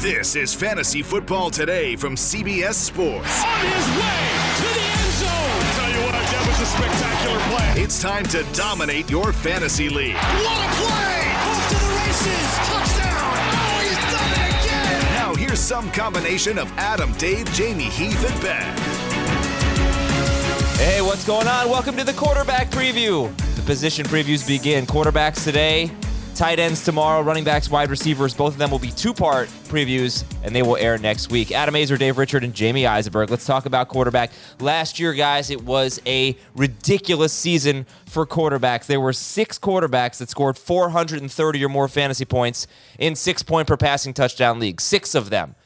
This is Fantasy Football Today from CBS Sports. On his way to the end zone. I'll tell you what, that was a spectacular play. It's time to dominate your fantasy league. What a play! Off to the races. Touchdown. Oh, he's done it again. Now here's some combination of Adam, Dave, Jamie, Heath, and Ben. Hey, what's going on? Welcome to the quarterback preview. The position previews begin. Quarterbacks today. Tight ends tomorrow, running backs, wide receivers, both of them will be two-part previews, and they will air next week. Adam Aizer, Dave Richard, and Jamie Eisenberg. Let's talk about quarterback. Last year, guys, it was a ridiculous season for quarterbacks. There were six quarterbacks that scored 430 or more fantasy points in six-point-per-passing touchdown leagues, six of them.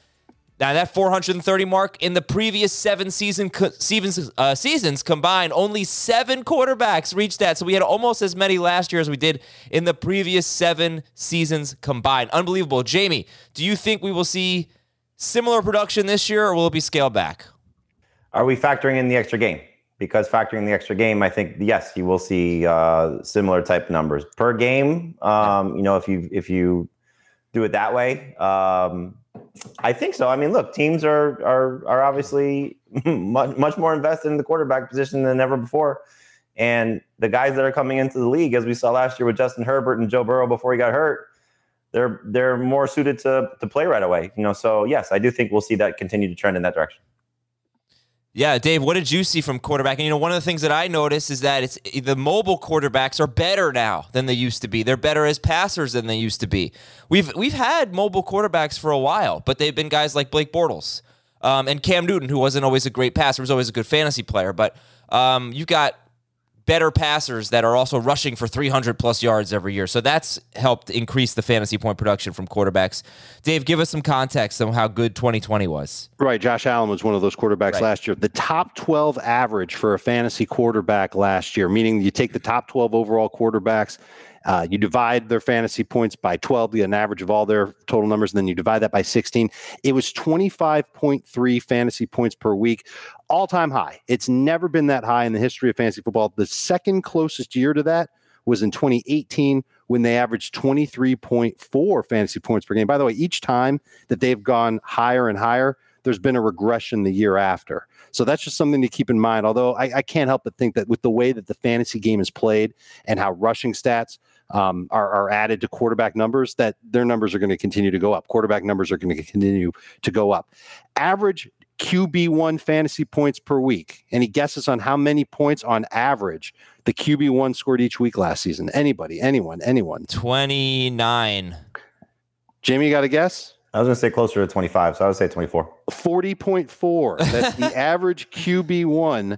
Now, that 430 mark in the previous seven seasons combined, only seven quarterbacks reached that. So we had almost as many last year as we did in the previous seven seasons combined. Unbelievable. Jamie, do you think we will see similar production this year, or will it be scaled back? Are we factoring in the extra game? Because factoring the extra game, I think, yes, you will see similar type numbers per game. If you do it that way, I think so. I mean, look, teams are obviously much more invested in the quarterback position than ever before. And the guys that are coming into the league, as we saw last year with Justin Herbert and Joe Burrow before he got hurt, they're more suited to play right away. So yes, I do think we'll see that continue to trend in that direction. Yeah, Dave, what did you see from quarterback? And, one of the things that I noticed is that it's the mobile quarterbacks are better now than they used to be. They're better as passers than they used to be. We've had mobile quarterbacks for a while, but they've been guys like Blake Bortles and Cam Newton, who wasn't always a great passer, was always a good fantasy player. But you've got better passers that are also rushing for 300-plus yards every year. So that's helped increase the fantasy point production from quarterbacks. Dave, give us some context on how good 2020 was. Right. Josh Allen was one of those quarterbacks last year. The top 12 average for a fantasy quarterback last year, meaning you take the top 12 overall quarterbacks, you divide their fantasy points by 12, an average of all their total numbers, and then you divide that by 16. It was 25.3 fantasy points per week, all-time high. It's never been that high in the history of fantasy football. The second closest year to that was in 2018 when they averaged 23.4 fantasy points per game. By the way, each time that they've gone higher and higher, there's been a regression the year after. So that's just something to keep in mind, although I can't help but think that with the way that the fantasy game is played and how rushing stats are added to quarterback numbers, that their numbers are going to continue to go up. Quarterback numbers are going to continue to go up. Average QB1 fantasy points per week. Any guesses on how many points on average the QB1 scored each week last season? Anybody, anyone? 29. Jamie, you got a guess? I was going to say closer to 25, so I would say 24. 40.4. That's the average QB1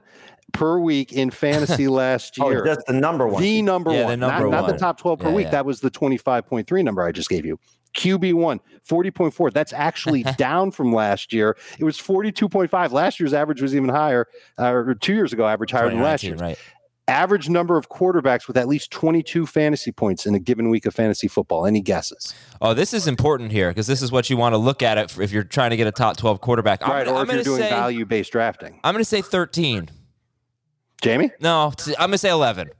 per week in fantasy last year. Oh, that's the number one. The number one. The number not the top 12 per week. Yeah. That was the 25.3 number I just gave you. QB1, 40.4. That's actually down from last year. It was 42.5. Last year's average was even higher, or 2 years ago, average higher than last year's. Right. Average number of quarterbacks with at least 22 fantasy points in a given week of fantasy football. Any guesses? Oh, this is important here because this is what you want to look at if you're trying to get a top 12 quarterback. Right, or if you're doing value-based drafting. I'm going to say 13. Jamie? No, I'm going to say 11.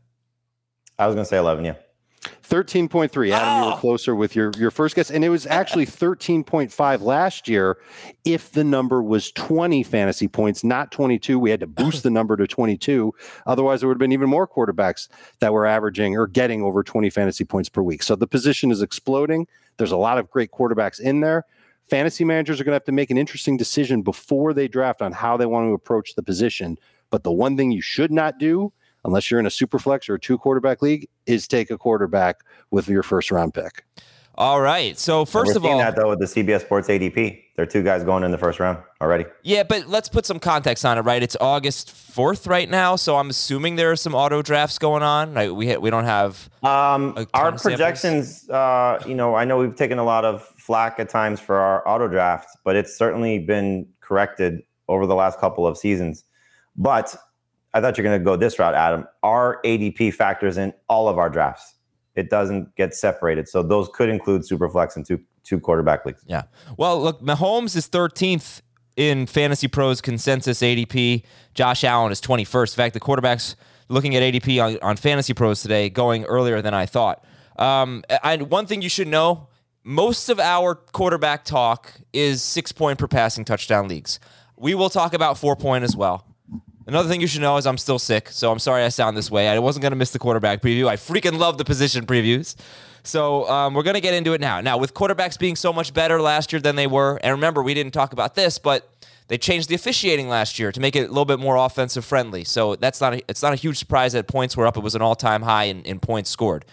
I was going to say 11, yeah. 13.3. Adam, you were closer with your first guess. And it was actually 13.5 last year if the number was 20 fantasy points, not 22. We had to boost the number to 22. Otherwise, there would have been even more quarterbacks that were averaging or getting over 20 fantasy points per week. So the position is exploding. There's a lot of great quarterbacks in there. Fantasy managers are going to have to make an interesting decision before they draft on how they want to approach the position. But the one thing you should not do, unless you're in a super flex or a two-quarterback league, is take a quarterback with your first-round pick. All right. So first of all, we're seeing that, though, with the CBS Sports ADP. There are two guys going in the first round already. Yeah, but let's put some context on it, right? It's August 4th right now, so I'm assuming there are some auto drafts going on. Right? We don't have our projections. I know we've taken a lot of flack at times for our auto drafts, but it's certainly been corrected over the last couple of seasons. But I thought you're going to go this route, Adam. Our ADP factors in all of our drafts. It doesn't get separated. So those could include Superflex and two quarterback leagues. Yeah. Well, look, Mahomes is 13th in Fantasy Pros consensus ADP. Josh Allen is 21st. In fact, the quarterbacks looking at ADP on Fantasy Pros today going earlier than I thought. One thing you should know, most of our quarterback talk is 6-point per passing touchdown leagues. We will talk about 4-point as well. Another thing you should know is I'm still sick, so I'm sorry I sound this way. I wasn't going to miss the quarterback preview. I freaking love the position previews. So we're going to get into it now. Now, with quarterbacks being so much better last year than they were, and remember, we didn't talk about this, but they changed the officiating last year to make it a little bit more offensive friendly. So that's it's not a huge surprise that points were up. It was an all-time high in points scored.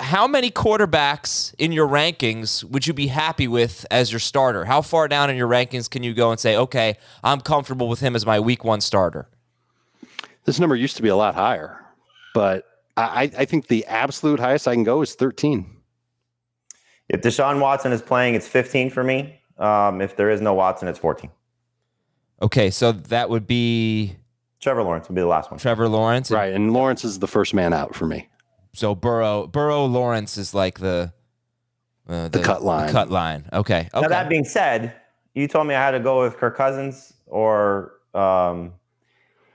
How many quarterbacks in your rankings would you be happy with as your starter? How far down in your rankings can you go and say, okay, I'm comfortable with him as my week one starter? This number used to be a lot higher, but I think the absolute highest I can go is 13. If Deshaun Watson is playing, it's 15 for me. If there is no Watson, it's 14. Okay, so that would be... Trevor Lawrence would be the last one. Trevor Lawrence. Right, and Lawrence is the first man out for me. So Burrow Lawrence is like the cut line. The cut line. Okay. Now that being said, you told me I had to go with Kirk Cousins or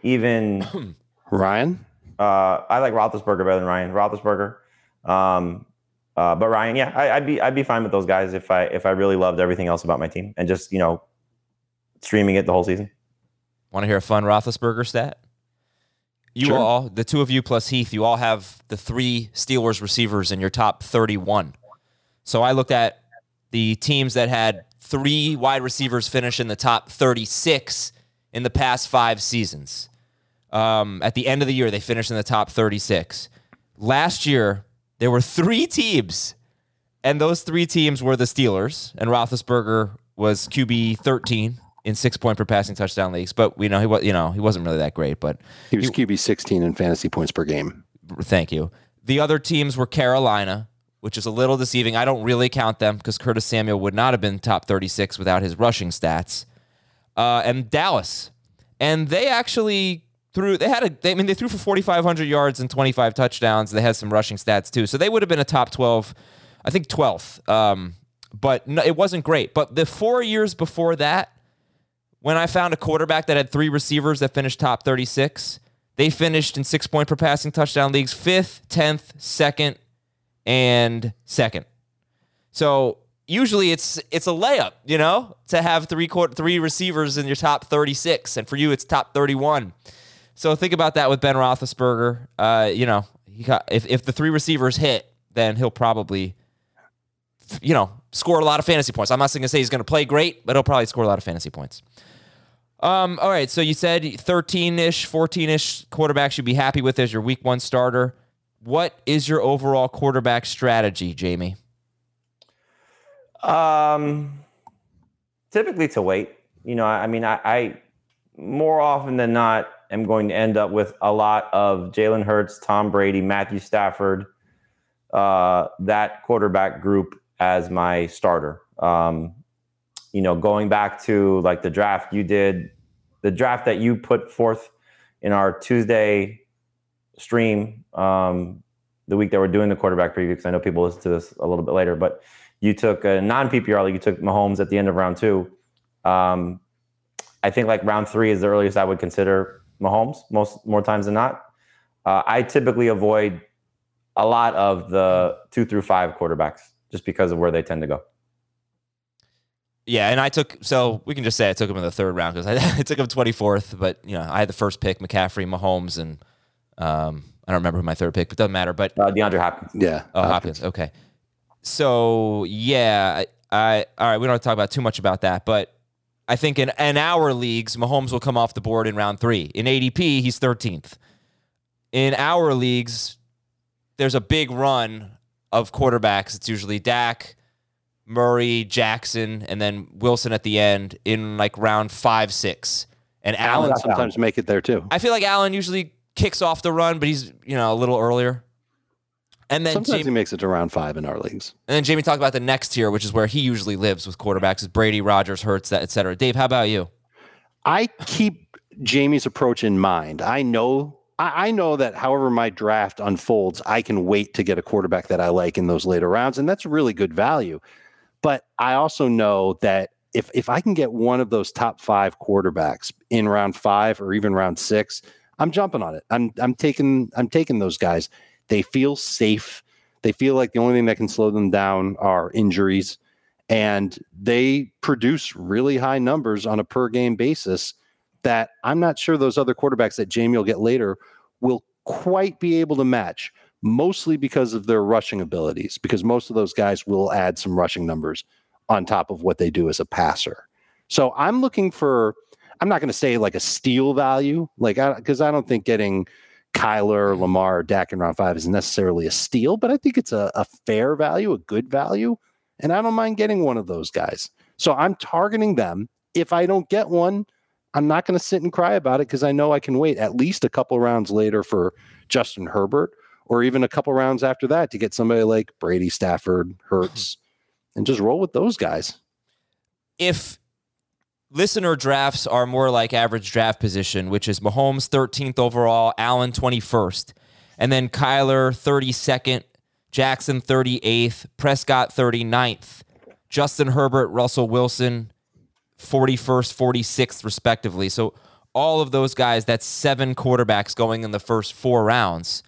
even Ryan. I like Roethlisberger better than Ryan. Roethlisberger, but Ryan, yeah, I'd be fine with those guys if I really loved everything else about my team and just streaming it the whole season. Want to hear a fun Roethlisberger stat? You all, the two of you plus Heath, you all have the three Steelers receivers in your top 31. So I looked at the teams that had three wide receivers finish in the top 36 in the past 5 seasons. At the end of the year, they finished in the top 36. Last year, there were 3 teams, and those 3 teams were the Steelers, and Roethlisberger was QB 13. In 6-point per passing touchdown leagues, but we know he was, he wasn't really that great. But he was QB 16 in fantasy points per game. Thank you. The other teams were Carolina, which is a little deceiving. I don't really count them because Curtis Samuel would not have been top 36 without his rushing stats, and Dallas, and they actually threw. They threw for 4,500 yards and 25 touchdowns. They had some rushing stats too, so they would have been a top 12, I think 12th. But no, it wasn't great. But the 4 years before that. When I found a quarterback that had 3 receivers that finished top 36, they finished in 6-point per passing touchdown leagues 5th, 10th, 2nd, and 2nd. So usually it's a layup, to have three receivers in your top 36, and for you it's top 31. So think about that with Ben Roethlisberger. If the 3 receivers hit, then he'll probably, score a lot of fantasy points. I'm not going to say he's going to play great, but he'll probably score a lot of fantasy points. All right, so you said 13-ish, 14-ish quarterbacks you'd be happy with as your week one starter. What is your overall quarterback strategy, Jamie? Typically to wait. I more often than not am going to end up with a lot of Jalen Hurts, Tom Brady, Matthew Stafford, that quarterback group as my starter. Going back to like the draft that you put forth in our Tuesday stream, the week that we're doing the quarterback preview, because I know people listen to this a little bit later, but you took a non-PPR league, you took Mahomes at the end of round 2. I think like round 3 is the earliest I would consider Mahomes more times than not. I typically avoid a lot of the 2 through 5 quarterbacks just because of where they tend to go. Yeah, and we can just say I took him in the 3rd round because I took him 24th, but I had the first pick, McCaffrey, Mahomes, and I don't remember who my 3rd pick, but it doesn't matter. But DeAndre Hopkins. Yeah. Oh, Hopkins. Okay. So, yeah, all right, we don't have to talk about too much about that, but I think in our leagues, Mahomes will come off the board in round 3. In ADP, he's 13th. In our leagues, there's a big run of quarterbacks. It's usually Dak, Murray, Jackson, and then Wilson at the end in like round 5, 6. And Allen sometimes make it there too. I feel like Allen usually kicks off the run, but he's, you know, a little earlier. And then sometimes Jamie, he makes it to round 5 in our leagues. And then Jamie talked about the next tier, which is where he usually lives with quarterbacks, is Brady, Rodgers, Hurts, et cetera. Dave, how about you? I keep Jamie's approach in mind. I know that however my draft unfolds, I can wait to get a quarterback that I like in those later rounds, and that's really good value. But I also know that if I can get one of those top 5 quarterbacks in round 5 or even round 6, I'm jumping on it. I'm taking those guys. They feel safe. They feel like the only thing that can slow them down are injuries, and they produce really high numbers on a per game basis that I'm not sure those other quarterbacks that Jamie will get later will quite be able to match, mostly because of their rushing abilities, because most of those guys will add some rushing numbers on top of what they do as a passer. So I'm looking for, I'm not going to say like a steal value, like because I don't think getting Kyler, Lamar, or Dak in round 5 is necessarily a steal, but I think it's a fair value, a good value, and I don't mind getting one of those guys. So I'm targeting them. If I don't get one, I'm not going to sit and cry about it because I know I can wait at least a couple rounds later for Justin Herbert, or even a couple rounds after that to get somebody like Brady, Stafford, Hurts, and just roll with those guys. If listener drafts are more like average draft position, which is Mahomes 13th overall, Allen 21st, and then Kyler 32nd, Jackson 38th, Prescott 39th, Justin Herbert, Russell Wilson 41st, 46th, respectively. So all of those guys, that's 7 quarterbacks going in the first 4 rounds.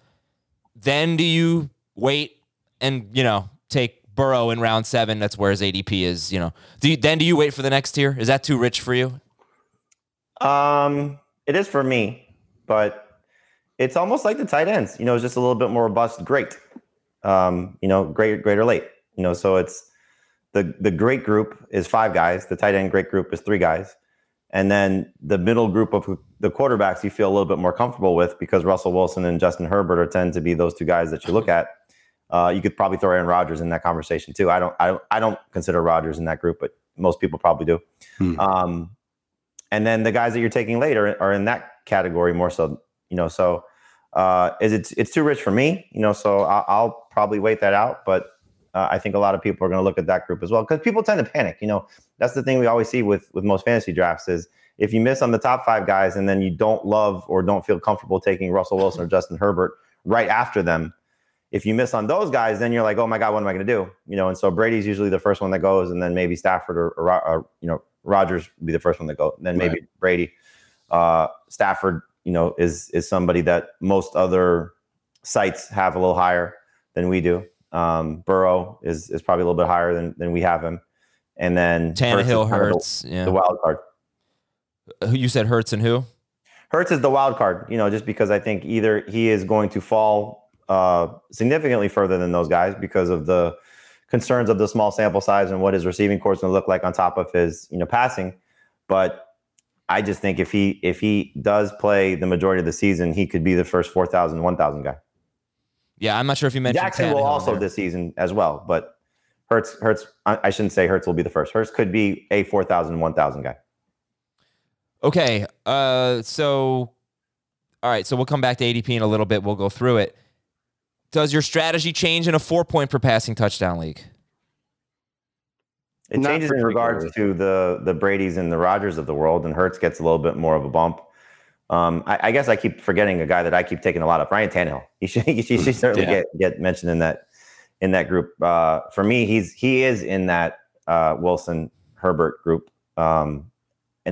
Then do you wait and, you know, take Burrow in round 7? That's where his ADP is, you know. Do you wait for the next tier? Is that too rich for you? It is for me, but it's almost like the tight ends. You know, it's just a little bit more robust. Great. You know, great or late. You know, so it's the great group is 5 guys. The tight end great group is 3 guys. And then the middle group of the quarterbacks you feel a little bit more comfortable with because Russell Wilson and Justin Herbert are tend to be those 2 guys that you look at. You could probably throw Aaron Rodgers in that conversation too. I don't consider Rodgers in that group, but most people probably do. And then the guys that you're taking later are in that category more so, you know, so it's too rich for me, you know, so I'll probably wait that out. But I think a lot of people are going to look at that group as well because people tend to panic. You know, that's the thing we always see with most fantasy drafts is if you miss on the top 5 guys and then you don't love or don't feel comfortable taking Russell Wilson or Justin Herbert right after them, if you miss on those guys, then you're like, oh my God, what am I going to do? You know, and so Brady's usually the first one that goes, and then maybe Stafford or you know, Rodgers will be the first one that goes. And then maybe Brady, Stafford, you know, is somebody that most other sites have a little higher than we do. Burrow is probably a little bit higher than we have him. And then Tannehill, Hurts, the wild card. Who you said Hurts and who? Hurts is the wild card, you know, just because I think either he is going to fall significantly further than those guys because of the concerns of the small sample size and what his receiving corps is going to look like on top of his, you know, passing. But I just think if he does play the majority of the season, he could be the first 4,000, 1,000 guy. Yeah, I'm not sure if you mentioned Jackson will also there this season as well, but Hurts. I shouldn't say Hurts will be the first. Hurts could be a 4,000, 1,000 guy. Okay, so all right, so we'll come back to ADP in a little bit. We'll go through it. Does your strategy change in a 4-point per passing touchdown league? It changes in regards to the Bradys and the Rodgers of the world, and Hurts gets a little bit more of a bump. I guess I keep forgetting a guy that I keep taking a lot of, Ryan Tannehill. He should certainly get mentioned in that group. For me, he is in that Wilson Herbert group in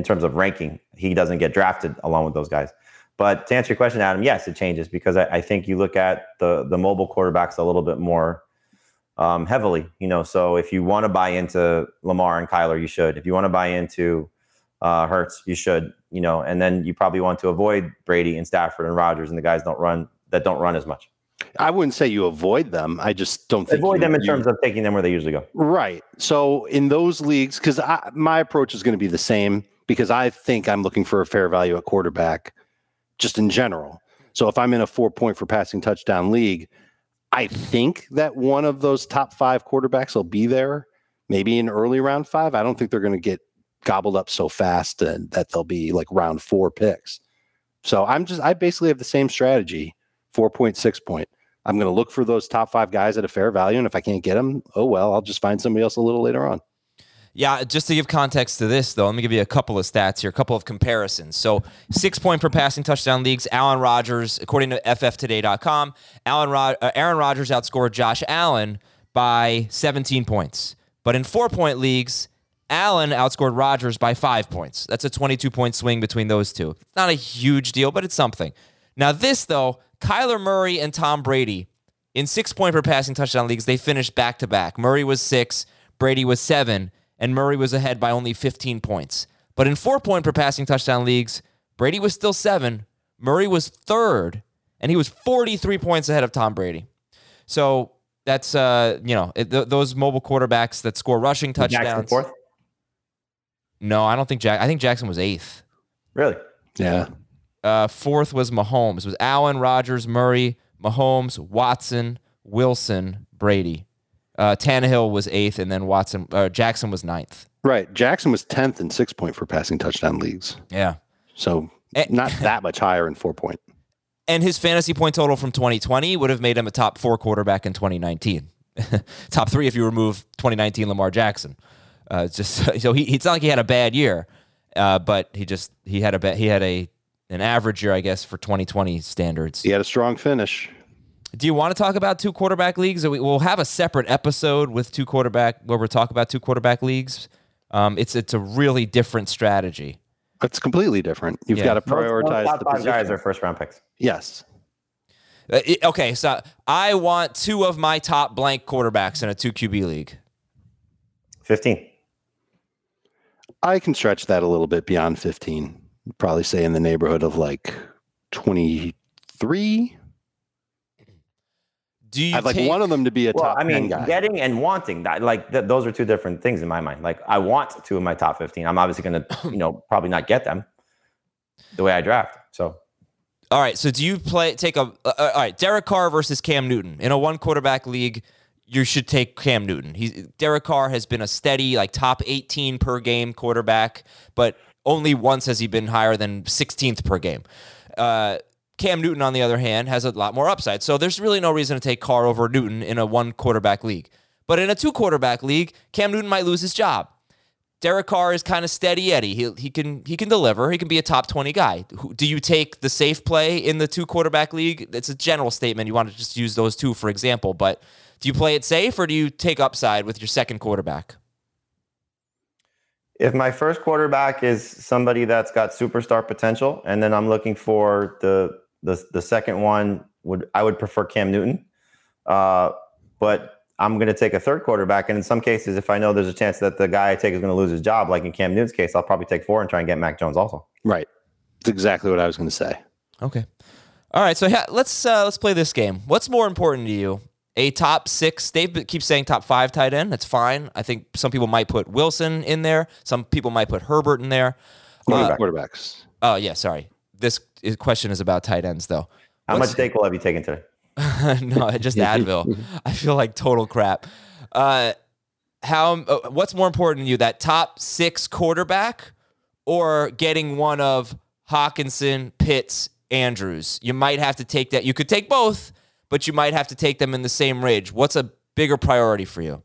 terms of ranking. He doesn't get drafted along with those guys. But to answer your question, Adam, yes, it changes because I think you look at the mobile quarterbacks a little bit more heavily, you know. So if you want to buy into Lamar and Kyler, you should. If you want to buy into Hurts, you should, you know. And then you probably want to avoid Brady and Stafford and Rodgers and the guys that don't run as much. I wouldn't say you avoid them. I just don't think avoid them in terms of taking them where they usually go. Right. So in those leagues, because my approach is going to be the same because I think I'm looking for a fair value at quarterback. Just in general. So if I'm in a 4-point for passing touchdown league, I think that one of those top 5 quarterbacks will be there. maybe in early round five. I don't think they're going to get gobbled up so fast and that they'll be like round four picks. So I basically have the same strategy, 4.6 point. I'm going to look for those top five guys at a fair value. And if I can't get them, oh, well, I'll just find somebody else a little later on. Yeah, just to give context to this, though, let me give you a couple of stats here, a couple of comparisons. So 6 point per passing touchdown leagues, Allen Rodgers, according to fftoday.com, Aaron Rodgers outscored Josh Allen by 17 points. But in 4 point leagues, Allen outscored Rodgers by 5 points. That's a 22-point swing between those two. Not a huge deal, but it's something. Now this, though, Kyler Murray and Tom Brady, in 6 point per passing touchdown leagues, they finished back-to-back. Murray was 6, Brady was 7, and Murray was ahead by only 15 points. But in 4 point per passing touchdown leagues, Brady was still 7, Murray was 3rd, and he was 43 points ahead of Tom Brady. So that's, those mobile quarterbacks that score rushing touchdowns. Jackson 4th? No, I don't think I think Jackson was 8th. Really? Yeah. 4th was Mahomes. It was Allen, Rodgers, Murray, Mahomes, Watson, Wilson, Brady. Tannehill was 8th, and then Jackson was 9th. Right. Jackson was 10th in 6 point for passing touchdown leagues. Yeah. So not that much higher in 4 point. And his fantasy point total from 2020 would have made him a top 4 quarterback in 2019. Top 3 if you remove 2019 Lamar Jackson. It's not like he had a bad year, but he had an average year, I guess, for 2020 standards. He had a strong finish. Do you want to talk about two quarterback leagues? We'll have a separate episode with two quarterback where we're talking about two quarterback leagues. It's a really different strategy. It's completely different. You've got to prioritize the position. Guys are first round picks. Yes. Okay, so I want two of my top blank quarterbacks in a 2QB league. 15. I can stretch that a little bit beyond 15. Probably say in the neighborhood of like 23. I'd like one of them to be a top 10 guy. Getting and wanting that, like those are two different things in my mind. Like I want two of my top 15. I'm obviously going to, probably not get them the way I draft. So, all right. So do you all right, Derek Carr versus Cam Newton in a one quarterback league? You should take Cam Newton. Derek Carr has been a steady, like top 18 per game quarterback, but only once has he been higher than 16th per game. Cam Newton, on the other hand, has a lot more upside. So there's really no reason to take Carr over Newton in a one-quarterback league. But in a two-quarterback league, Cam Newton might lose his job. Derek Carr is kind of steady Eddie. He can deliver. He can be a top 20 guy. Do you take the safe play in the two-quarterback league? It's a general statement. You want to just use those two, for example. But do you play it safe or do you take upside with your second quarterback? If my first quarterback is somebody that's got superstar potential, and then I'm looking for the second one, I would prefer Cam Newton. But I'm going to take a third quarterback. And in some cases, if I know there's a chance that the guy I take is going to lose his job, like in Cam Newton's case, I'll probably take 4 and try and get Mac Jones also. Right. That's exactly what I was going to say. Okay. All right. So let's play this game. What's more important to you? A top 6, Dave keeps saying top 5 tight end. That's fine. I think some people might put Wilson in there. Some people might put Herbert in there. Quarterbacks. Oh, yeah, sorry. This question is about tight ends, though. How much Dayquil have you taken today? No, just Advil. I feel like total crap. What's more important to you, that top 6 quarterback or getting one of Hockenson, Pitts, Andrews? You might have to take that. You could take both, but you might have to take them in the same range. What's a bigger priority for you?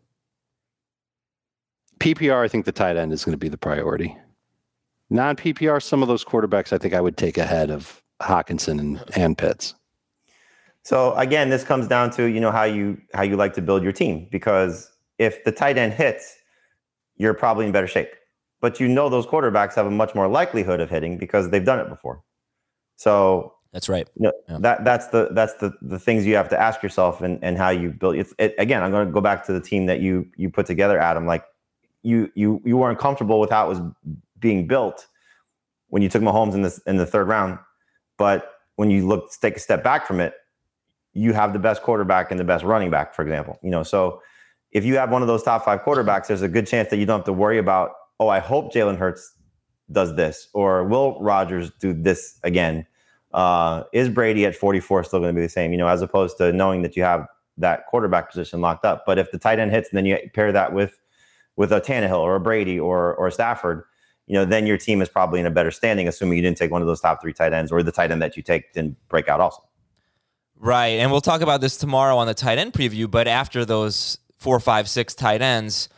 PPR, I think the tight end is going to be the priority. Non-PPR, some of those quarterbacks I think I would take ahead of Hockenson and Pitts. So, again, this comes down to how you like to build your team, because if the tight end hits, you're probably in better shape. But those quarterbacks have a much more likelihood of hitting because they've done it before. So... That's right. Yeah. That's the things you have to ask yourself and how you build it. Again, I'm going to go back to the team that you put together, Adam. Like you weren't comfortable with how it was being built when you took Mahomes in the third round, but when you take a step back from it, you have the best quarterback and the best running back, for example. So if you have one of those top 5 quarterbacks, there's a good chance that you don't have to worry about, oh, I hope Jalen Hurts does this, or will Rodgers do this again? Is Brady at 44 still going to be the same, as opposed to knowing that you have that quarterback position locked up. But if the tight end hits, and then you pair that with with a Tannehill or a Brady or Stafford, you know, then your team is probably in a better standing, assuming you didn't take one of those top three tight ends, or the tight end that you take didn't break out also. Right. And we'll talk about this tomorrow on the tight end preview. But after those 4, 5, 6 tight ends,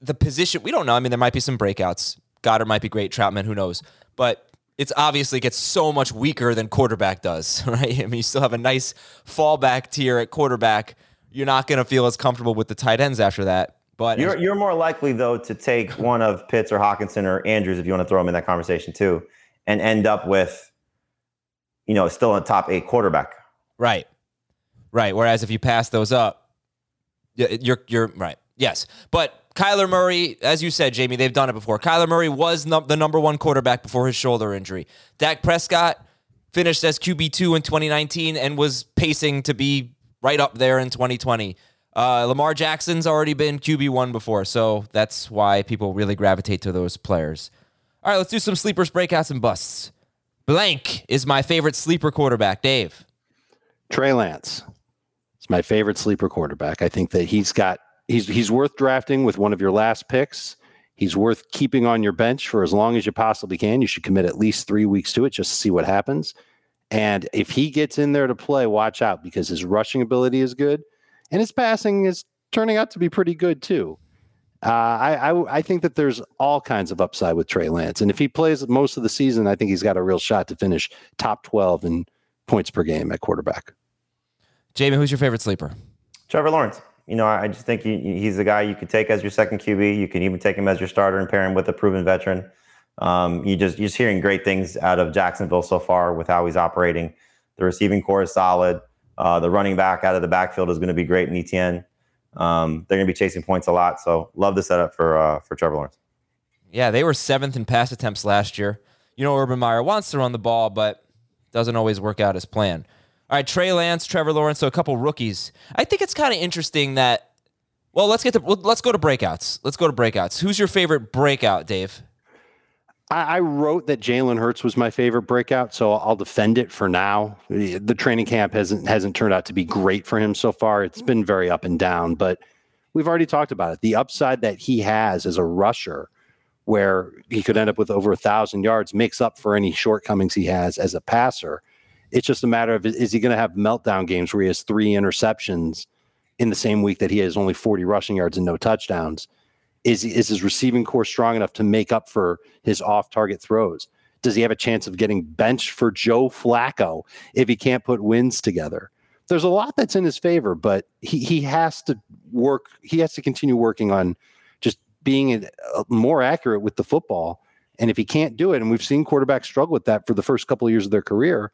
the position, we don't know. I mean, there might be some breakouts. Goddard might be great. Troutman, who knows? But it's obviously gets so much weaker than quarterback does, right? I mean, you still have a nice fallback tier at quarterback. You're not going to feel as comfortable with the tight ends after that. But you're more likely, though, to take one of Pitts or Hockenson or Andrews, if you want to throw them in that conversation too, and end up with, you know, still a top 8 quarterback. Right. Right. Whereas if you pass those up, you're right. Yes. But Kyler Murray, as you said, Jamie, they've done it before. Kyler Murray was the number 1 quarterback before his shoulder injury. Dak Prescott finished as QB2 in 2019 and was pacing to be right up there in 2020. Lamar Jackson's already been QB1 before, so that's why people really gravitate to those players. All right, let's do some sleepers, breakouts, and busts. Blank is my favorite sleeper quarterback. Dave? Trey Lance is my favorite sleeper quarterback. I think that he's worth drafting with one of your last picks. He's worth keeping on your bench for as long as you possibly can. You should commit at least 3 weeks to it just to see what happens. And if he gets in there to play, watch out, because his rushing ability is good and his passing is turning out to be pretty good too. I think that there's all kinds of upside with Trey Lance. And if he plays most of the season, I think he's got a real shot to finish top 12 in points per game at quarterback. Jamie, who's your favorite sleeper? Trevor Lawrence. You know, I just think he's the guy you could take as your second QB. You can even take him as your starter and pair him with a proven veteran. You're just hearing great things out of Jacksonville so far with how he's operating. The receiving core is solid. The running back out of the backfield is going to be great in ETN. They're going to be chasing points a lot. So love the setup for Trevor Lawrence. Yeah, they were 7th in pass attempts last year. You know, Urban Meyer wants to run the ball, but doesn't always work out as planned. All right, Trey Lance, Trevor Lawrence, so a couple rookies. I think it's kind of interesting that, well, let's go to breakouts. Let's go to breakouts. Who's your favorite breakout, Dave? I wrote that Jalen Hurts was my favorite breakout, so I'll defend it for now. The training camp hasn't turned out to be great for him so far. It's been very up and down, but we've already talked about it. The upside that he has as a rusher, where he could end up with over 1,000 yards, makes up for any shortcomings he has as a passer. It's just a matter of, is he going to have meltdown games where he has 3 interceptions in the same week that he has only 40 rushing yards and no touchdowns? Is his receiving core strong enough to make up for his off-target throws? Does he have a chance of getting benched for Joe Flacco if he can't put wins together? There's a lot that's in his favor, but he has to work. He has to continue working on just being more accurate with the football. And if he can't do it, and we've seen quarterbacks struggle with that for the first couple of years of their career,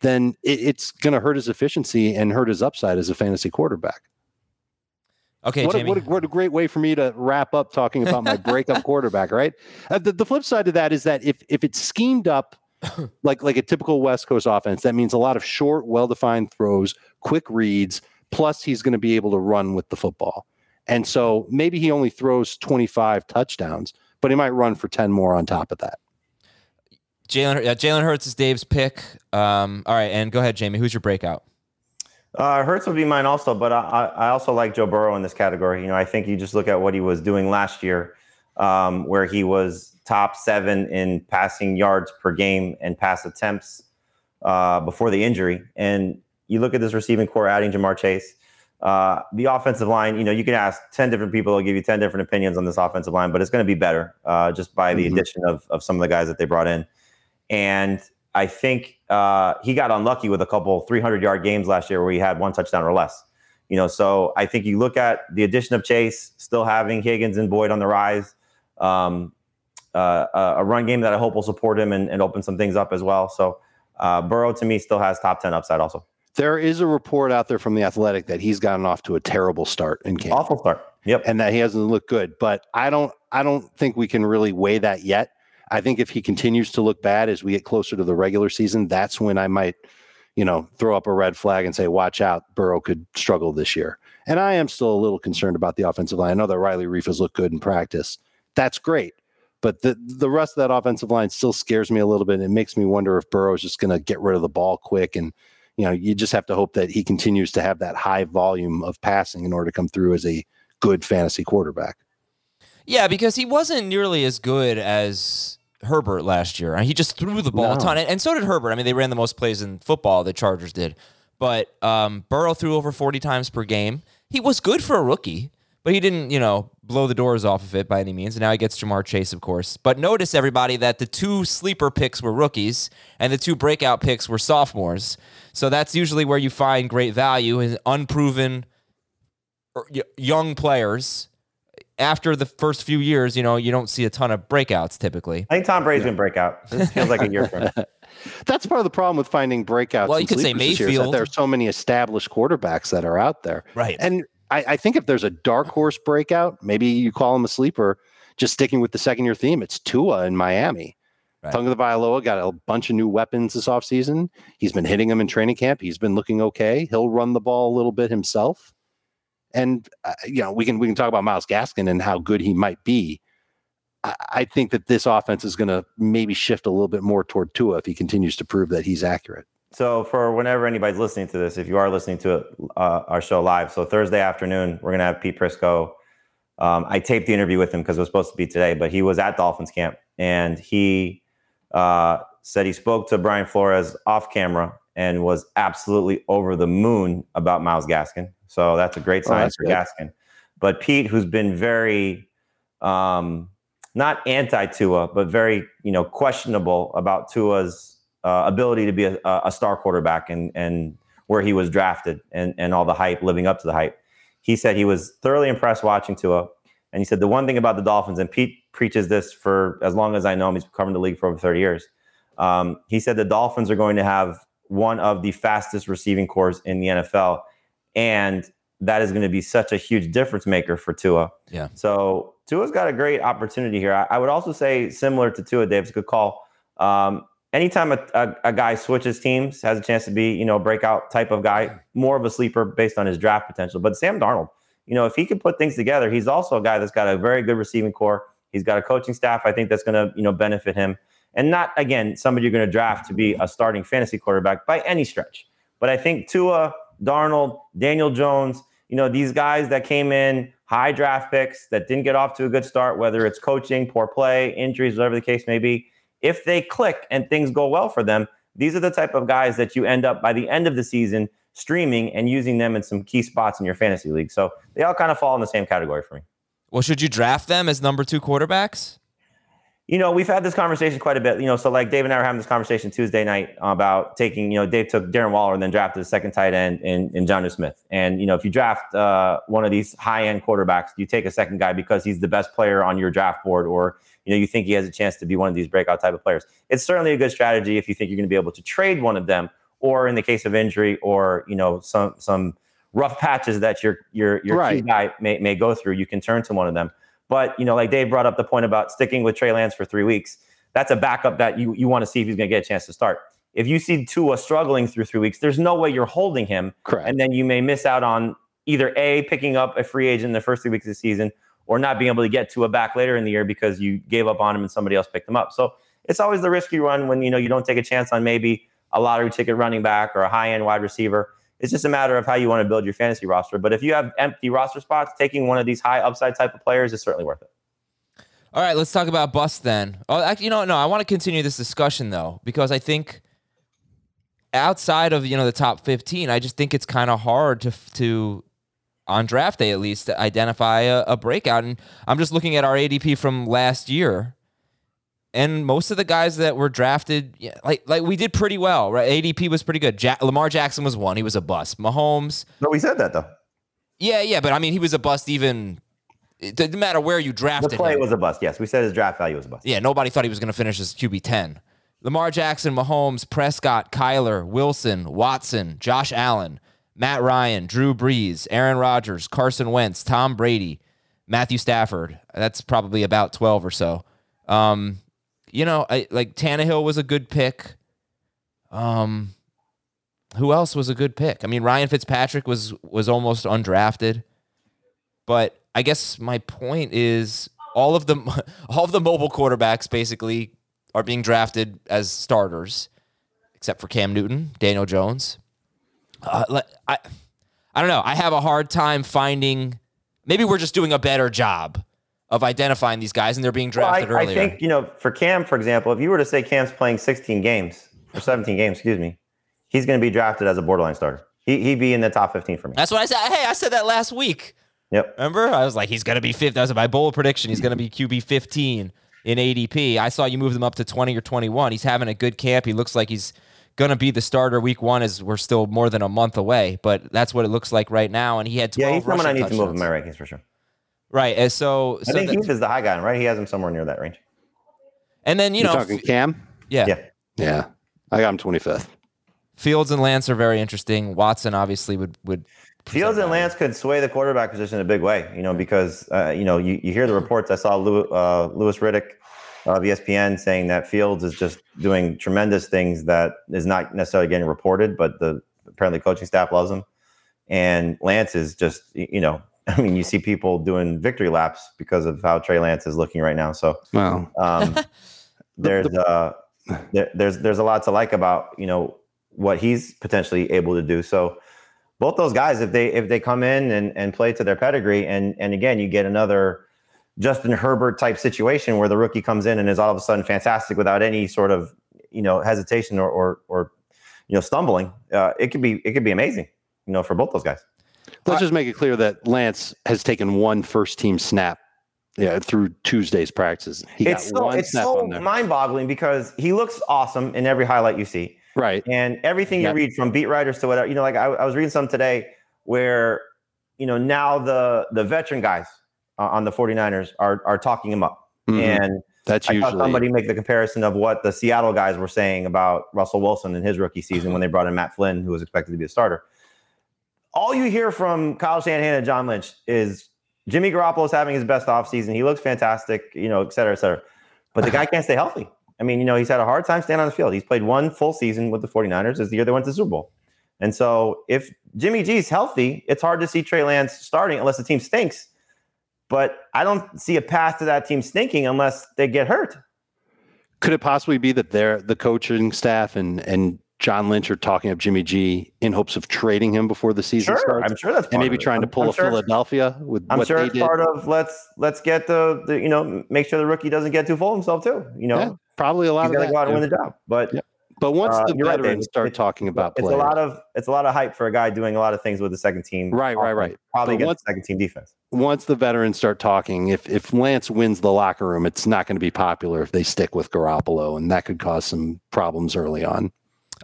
then it's going to hurt his efficiency and hurt his upside as a fantasy quarterback. Okay, Jamie. What a great way for me to wrap up talking about my breakup quarterback, right? The flip side to that is that if it's schemed up like a typical West Coast offense, that means a lot of short, well-defined throws, quick reads, plus he's going to be able to run with the football. And so maybe he only throws 25 touchdowns, but he might run for 10 more on top of that. Jalen Hurts is Dave's pick. All right, and go ahead, Jamie. Who's your breakout? Hurts would be mine also, but I also like Joe Burrow in this category. You know, I think you just look at what he was doing last year, where he was top 7 in passing yards per game and pass attempts before the injury. And you look at this receiving core, adding Ja'Marr Chase. The offensive line, you know, you can ask 10 different people. They'll give you 10 different opinions on this offensive line, but it's going to be better just by the addition of some of the guys that they brought in. And I think he got unlucky with a couple 300-yard games last year where he had 1 touchdown or less. You know, so I think you look at the addition of Chase, still having Higgins and Boyd on the rise, a run game that I hope will support him and open some things up as well. So Burrow, to me, still has top 10 upside also. There is a report out there from The Athletic that he's gotten off to a terrible start in camp. Awful start. Yep. And that he hasn't looked good. But I don't think we can really weigh that yet. I think if he continues to look bad as we get closer to the regular season, that's when I might, you know, throw up a red flag and say, watch out, Burrow could struggle this year. And I am still a little concerned about the offensive line. I know that Riley Reif has looked good in practice. That's great. But the rest of that offensive line still scares me a little bit. It makes me wonder if Burrow is just going to get rid of the ball quick. And, you know, you just have to hope that he continues to have that high volume of passing in order to come through as a good fantasy quarterback. Yeah, because he wasn't nearly as good as Herbert last year. He just threw the ball a ton, and so did Herbert. I mean, they ran the most plays in football, the Chargers did. But Burrow threw over 40 times per game. He was good for a rookie, but he didn't, you know, blow the doors off of it by any means. And now he gets Ja'Marr Chase, of course. But notice, everybody, that the two sleeper picks were rookies and the two breakout picks were sophomores. So that's usually where you find great value in unproven young players. After the first few years, you know, you don't see a ton of breakouts typically. I think Tom Brady's going to break out. This feels like a year from now. That's part of the problem with finding breakouts. Well, you could say Mayfield. There are so many established quarterbacks that are out there. Right. And I think if there's a dark horse breakout, maybe you call him a sleeper, just sticking with the second-year theme, it's Tua in Miami. Right. Tonga Vailoa got a bunch of new weapons this offseason. He's been hitting them in training camp. He's been looking okay. He'll run the ball a little bit himself. And, you know, we can talk about Myles Gaskin and how good he might be. I think that this offense is going to maybe shift a little bit more toward Tua if he continues to prove that he's accurate. So for whenever anybody's listening to this, if you are listening to our show live, so Thursday afternoon, we're going to have Pete Prisco. I taped the interview with him because it was supposed to be today, but he was at Dolphins camp, and he said he spoke to Brian Flores off camera and was absolutely over the moon about Myles Gaskin. So that's a great sign for Gaskin. But Pete, who's been very not anti-Tua, but very, you know, questionable about Tua's ability to be a star quarterback and where he was drafted and all the hype, living up to the hype. He said he was thoroughly impressed watching Tua. And he said the one thing about the Dolphins, and Pete preaches this for as long as I know him, he's covered the league for over 30 years. He said the Dolphins are going to have one of the fastest receiving cores in the NFL. And that is going to be such a huge difference maker for Tua. Yeah. So Tua's got a great opportunity here. I would also say, similar to Tua, Dave, it's a good call. Anytime a guy switches teams, has a chance to be, you know, breakout type of guy, more of a sleeper based on his draft potential. But Sam Darnold, you know, if he can put things together, he's also a guy that's got a very good receiving core. He's got a coaching staff, I think, that's going to, you know, benefit him. And not, again, somebody you're going to draft to be a starting fantasy quarterback by any stretch. But I think Tua, Darnold, Daniel Jones, you know, these guys that came in high draft picks that didn't get off to a good start, whether it's coaching, poor play, injuries, whatever the case may be, if they click and things go well for them, these are the type of guys that you end up by the end of the season streaming and using them in some key spots in your fantasy league. So they all kind of fall in the same category for me. Well, should you draft them as number two quarterbacks? You know, we've had this conversation quite a bit, you know, so like Dave and I were having this conversation Tuesday night about taking, you know, Dave took Darren Waller and then drafted a second tight end in Jonnu Smith. And, you know, if you draft one of these high end quarterbacks, you take a second guy because he's the best player on your draft board, or, you know, you think he has a chance to be one of these breakout type of players. It's certainly a good strategy if you think you're going to be able to trade one of them, or in the case of injury, or, you know, some rough patches that your key guy may go through, you can turn to one of them. But, you know, like Dave brought up the point about sticking with Trey Lance for 3 weeks. That's a backup that you want to see if he's going to get a chance to start. If you see Tua struggling through 3 weeks, there's no way you're holding him. Correct. And then you may miss out on either A, picking up a free agent in the first 3 weeks of the season, or not being able to get Tua back later in the year because you gave up on him and somebody else picked him up. So it's always the risk you run when, you know, you don't take a chance on maybe a lottery ticket running back or a high-end wide receiver. It's just a matter of how you want to build your fantasy roster. But if you have empty roster spots, taking one of these high upside type of players is certainly worth it. All right, let's talk about bust then. Oh, actually, you know, no, I want to continue this discussion, though, because I think outside of, you know, the top 15, I just think it's kind of hard to on draft day at least, to identify a breakout. And I'm just looking at our ADP from last year. And most of the guys that were drafted, like we did pretty well, right? ADP was pretty good. Lamar Jackson was one. He was a bust. Mahomes. No, we said that, though. Yeah. But, I mean, he was a bust even. It didn't matter where you drafted him. The play was a bust, yes. We said his draft value was a bust. Yeah, nobody thought he was going to finish as QB 10. Lamar Jackson, Mahomes, Prescott, Kyler, Wilson, Watson, Josh Allen, Matt Ryan, Drew Brees, Aaron Rodgers, Carson Wentz, Tom Brady, Matthew Stafford. That's probably about 12 or so. You know, like Tannehill was a good pick. Who else was a good pick? I mean, Ryan Fitzpatrick was almost undrafted. But I guess my point is all of the mobile quarterbacks basically are being drafted as starters, except for Cam Newton, Daniel Jones. I don't know. I have a hard time finding. Maybe we're just doing a better job of identifying these guys, and they're being drafted earlier. I think, for Cam, for example, if you were to say Cam's playing 16 games or 17 games, excuse me, he's going to be drafted as a borderline starter. He'd be in the top 15 for me. That's what I said. Hey, I said that last week. Yep. Remember? I was like, he's going to be fifth. That was my bold prediction. He's going to be QB 15 in ADP. I saw you move them up to 20 or 21. He's having a good camp. He looks like he's going to be the starter week one, as we're still more than a month away, but that's what it looks like right now. And he had 12 rushing touchdowns. Yeah, he's someone I need to move in my rankings for sure. Right. And so I think Heath is the high guy, right? He has him somewhere near that range. And then, you're talking Cam? Yeah. Yeah. I got him 25th. Fields and Lance are very interesting. Watson obviously would Fields and Lance could sway the quarterback position in a big way, because, you hear the reports. I saw Lewis Riddick of ESPN saying that Fields is just doing tremendous things that is not necessarily getting reported, but apparently coaching staff loves him. And Lance is just, you see people doing victory laps because of how Trey Lance is looking right now. So wow. There's a lot to like about, what he's potentially able to do. So both those guys, if they come in and play to their pedigree, and again, you get another Justin Herbert type situation where the rookie comes in and is all of a sudden fantastic without any sort of hesitation or stumbling. It could be amazing, for both those guys. Let's just make it clear that Lance has taken one first team snap, through Tuesday's practices. It's mind boggling because he looks awesome in every highlight you see. Right. And everything you read from beat writers to whatever, I was reading some today where, now the veteran guys on the 49ers are talking him up. Mm-hmm. And that's I saw somebody make the comparison of what the Seattle guys were saying about Russell Wilson in his rookie season when they brought in Matt Flynn, who was expected to be a starter. All you hear from Kyle Shanahan and John Lynch is Jimmy Garoppolo is having his best offseason. He looks fantastic, et cetera, et cetera. But the guy can't stay healthy. He's had a hard time staying on the field. He's played one full season with the 49ers as the year they went to the Super Bowl. And so if Jimmy G's healthy, it's hard to see Trey Lance starting unless the team stinks. But I don't see a path to that team stinking unless they get hurt. Could it possibly be that the coaching staff and John Lynch are talking of Jimmy G in hopes of trading him before the season starts? I'm sure that's part and maybe of it. Trying to pull Philadelphia with I'm what sure they it's did. Part of let's get the make sure the rookie doesn't get too full of himself too. Probably a lot of that. Go out and win the job, but once the veterans start talking about players, it's a lot of hype for a guy doing a lot of things with the second team. Right. Probably against the second team defense. Once the veterans start talking, if Lance wins the locker room, it's not going to be popular if they stick with Garoppolo, and that could cause some problems early on.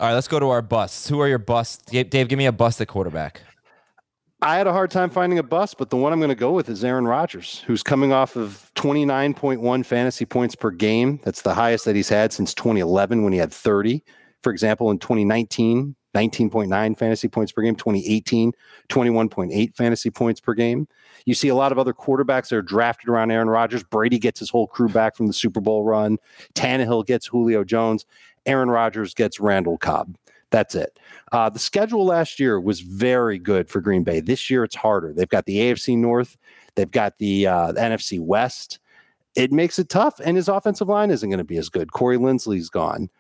All right, let's go to our busts. Who are your busts? Dave, give me a bust at quarterback. I had a hard time finding a bust, but the one I'm going to go with is Aaron Rodgers, who's coming off of 29.1 fantasy points per game. That's the highest that he's had since 2011 when he had 30. For example, in 2019, 19.9 fantasy points per game, 2018, 21.8 fantasy points per game. You see a lot of other quarterbacks that are drafted around Aaron Rodgers. Brady gets his whole crew back from the Super Bowl run. Tannehill gets Julio Jones. Aaron Rodgers gets Randall Cobb. That's it. The schedule last year was very good for Green Bay. This year, it's harder. They've got the AFC North. They've got the NFC West. It makes it tough, and his offensive line isn't going to be as good. Corey Linsley's gone.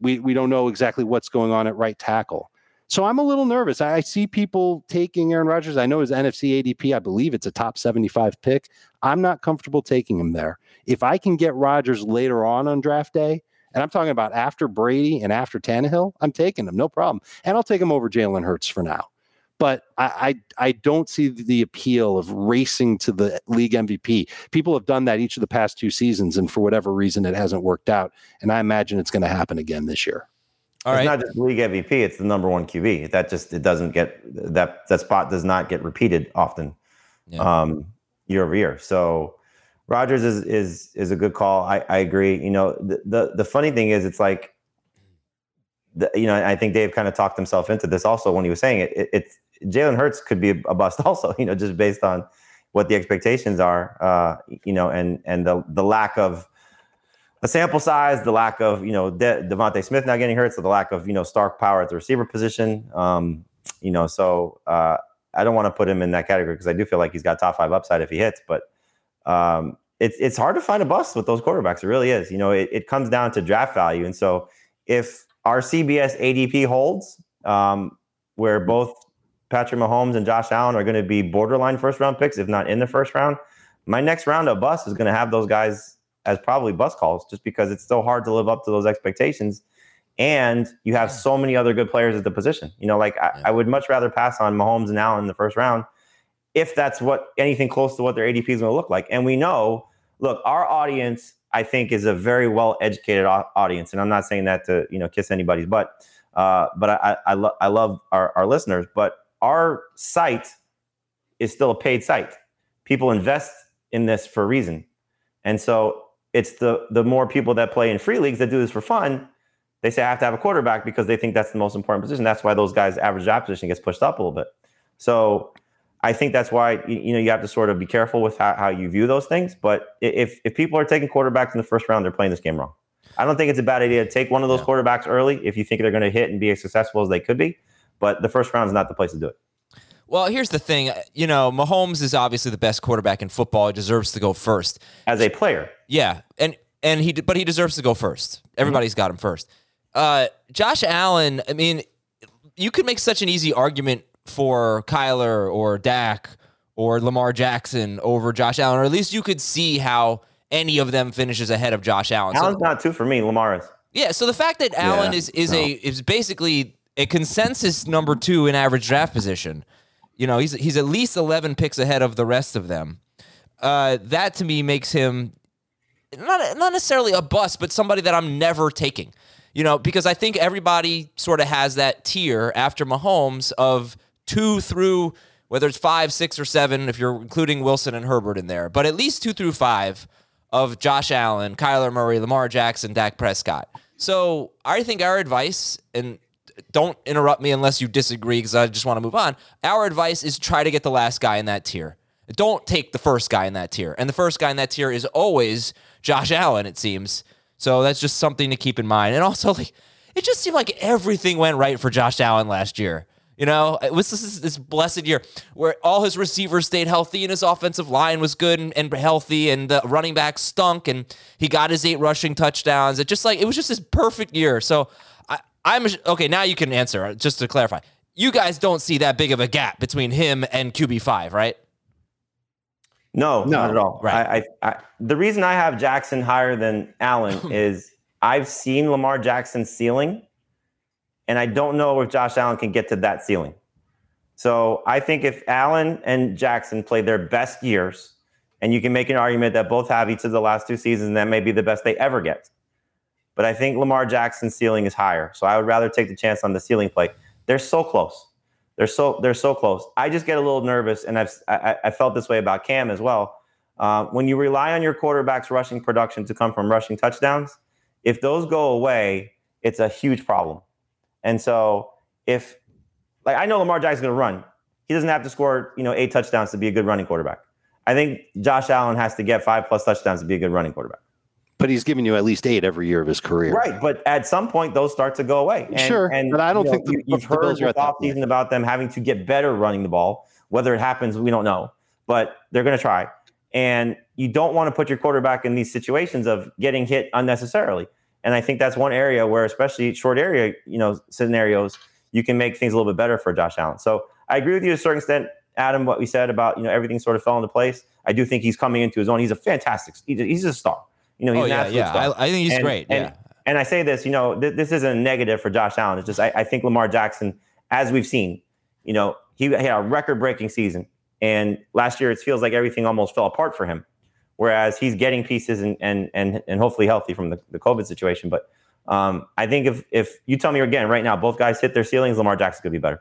We don't know exactly what's going on at right tackle. So I'm a little nervous. I see people taking Aaron Rodgers. I know his NFC ADP, I believe it's a top 75 pick. I'm not comfortable taking him there. If I can get Rodgers later on draft day, and I'm talking about after Brady and after Tannehill, I'm taking him, no problem. And I'll take him over Jalen Hurts for now. But I don't see the appeal of racing to the league MVP. People have done that each of the past two seasons, and for whatever reason, it hasn't worked out. And I imagine it's going to happen again this year. All right. It's not just league MVP; it's the number one QB. It doesn't get that spot does not get repeated often, year over year. So. Rodgers is a good call. I agree. The funny thing is, it's like, I think Dave kind of talked himself into this also when he was saying it. It's Jalen Hurts could be a bust also, just based on what the expectations are, and the lack of a sample size, the lack of, Devontae Smith not getting hurt, so the lack of, star power at the receiver position, so I don't want to put him in that category because I do feel like he's got top five upside if he hits, but. It's hard to find a bust with those quarterbacks. It really is. It comes down to draft value. And so if our CBS ADP holds, where both Patrick Mahomes and Josh Allen are going to be borderline first round picks, if not in the first round, my next round of bust is going to have those guys as probably bust calls, just because it's so hard to live up to those expectations. And you have so many other good players at the position. You know, like I would much rather pass on Mahomes and Allen in the first round if that's what anything close to what their ADP is going to look like. And we know, look, our audience, I think, is a very well-educated audience. And I'm not saying that to, you know, kiss anybody's butt, but I love our listeners. But our site is still a paid site. People invest in this for a reason. And so it's the more people that play in free leagues that do this for fun. They say I have to have a quarterback because they think that's the most important position. That's why those guys' average draft position gets pushed up a little bit. So I think that's why, you know, you have to sort of be careful with how you view those things. But if people are taking quarterbacks in the first round, they're playing this game wrong. I don't think it's a bad idea to take one of those quarterbacks early if you think they're going to hit and be as successful as they could be. But the first round is not the place to do it. Well, here's the thing. You know, Mahomes is obviously the best quarterback in football. He deserves to go first. As a player. Yeah. But he deserves to go first. Everybody's got him first. Josh Allen, I mean, you could make such an easy argument for Kyler or Dak or Lamar Jackson over Josh Allen, or at least you could see how any of them finishes ahead of Josh Allen. Allen's not two for me, Lamar is. Yeah, so the fact that Allen is basically a consensus number two in average draft position, you know, he's at least 11 picks ahead of the rest of them. That to me makes him not necessarily a bust, but somebody that I'm never taking. You know, because I think everybody sort of has that tier after Mahomes of 2 through, whether it's 5, 6, or 7, if you're including Wilson and Herbert in there. But at least 2 through 5 of Josh Allen, Kyler Murray, Lamar Jackson, Dak Prescott. So I think our advice, and don't interrupt me unless you disagree because I just want to move on, our advice is try to get the last guy in that tier. Don't take the first guy in that tier. And the first guy in that tier is always Josh Allen, it seems. So that's just something to keep in mind. And also, like, it just seemed like everything went right for Josh Allen last year. You know, it was this blessed year where all his receivers stayed healthy and his offensive line was good and healthy and the running back stunk and he got his 8 rushing touchdowns. It was just this perfect year. So I'm okay. Now you can answer. Just to clarify, you guys don't see that big of a gap between him and QB5, right? No, not at all. Right. I the reason I have Jackson higher than Allen is I've seen Lamar Jackson's ceiling, and I don't know if Josh Allen can get to that ceiling. So I think if Allen and Jackson play their best years, and you can make an argument that both have each of the last 2 seasons, that may be the best they ever get. But I think Lamar Jackson's ceiling is higher, so I would rather take the chance on the ceiling play. They're so close. They're so close. I just get a little nervous, and I felt this way about Cam as well. When you rely on your quarterback's rushing production to come from rushing touchdowns, if those go away, it's a huge problem. And so I know Lamar Jackson's going to run. He doesn't have to score, 8 touchdowns to be a good running quarterback. I think Josh Allen has to get 5+ touchdowns to be a good running quarterback. But he's giving you at least 8 every year of his career. Right, but at some point, those start to go away. And but I don't think you've heard this offseason about them having to get better running the ball. Whether it happens, we don't know. But they're going to try. And you don't want to put your quarterback in these situations of getting hit unnecessarily. And I think that's one area where, especially short area, scenarios, you can make things a little bit better for Josh Allen. So I agree with you to a certain extent, Adam, what we said about, everything sort of fell into place. I do think he's coming into his own. He's a star. He's an absolute star. I think he's great. And I say this, this isn't a negative for Josh Allen. It's just I think Lamar Jackson, as we've seen, he had a record-breaking season. And last year, it feels like everything almost fell apart for him, whereas he's getting pieces and hopefully healthy from the COVID situation. But I think if you tell me again right now, both guys hit their ceilings, Lamar Jackson could be better.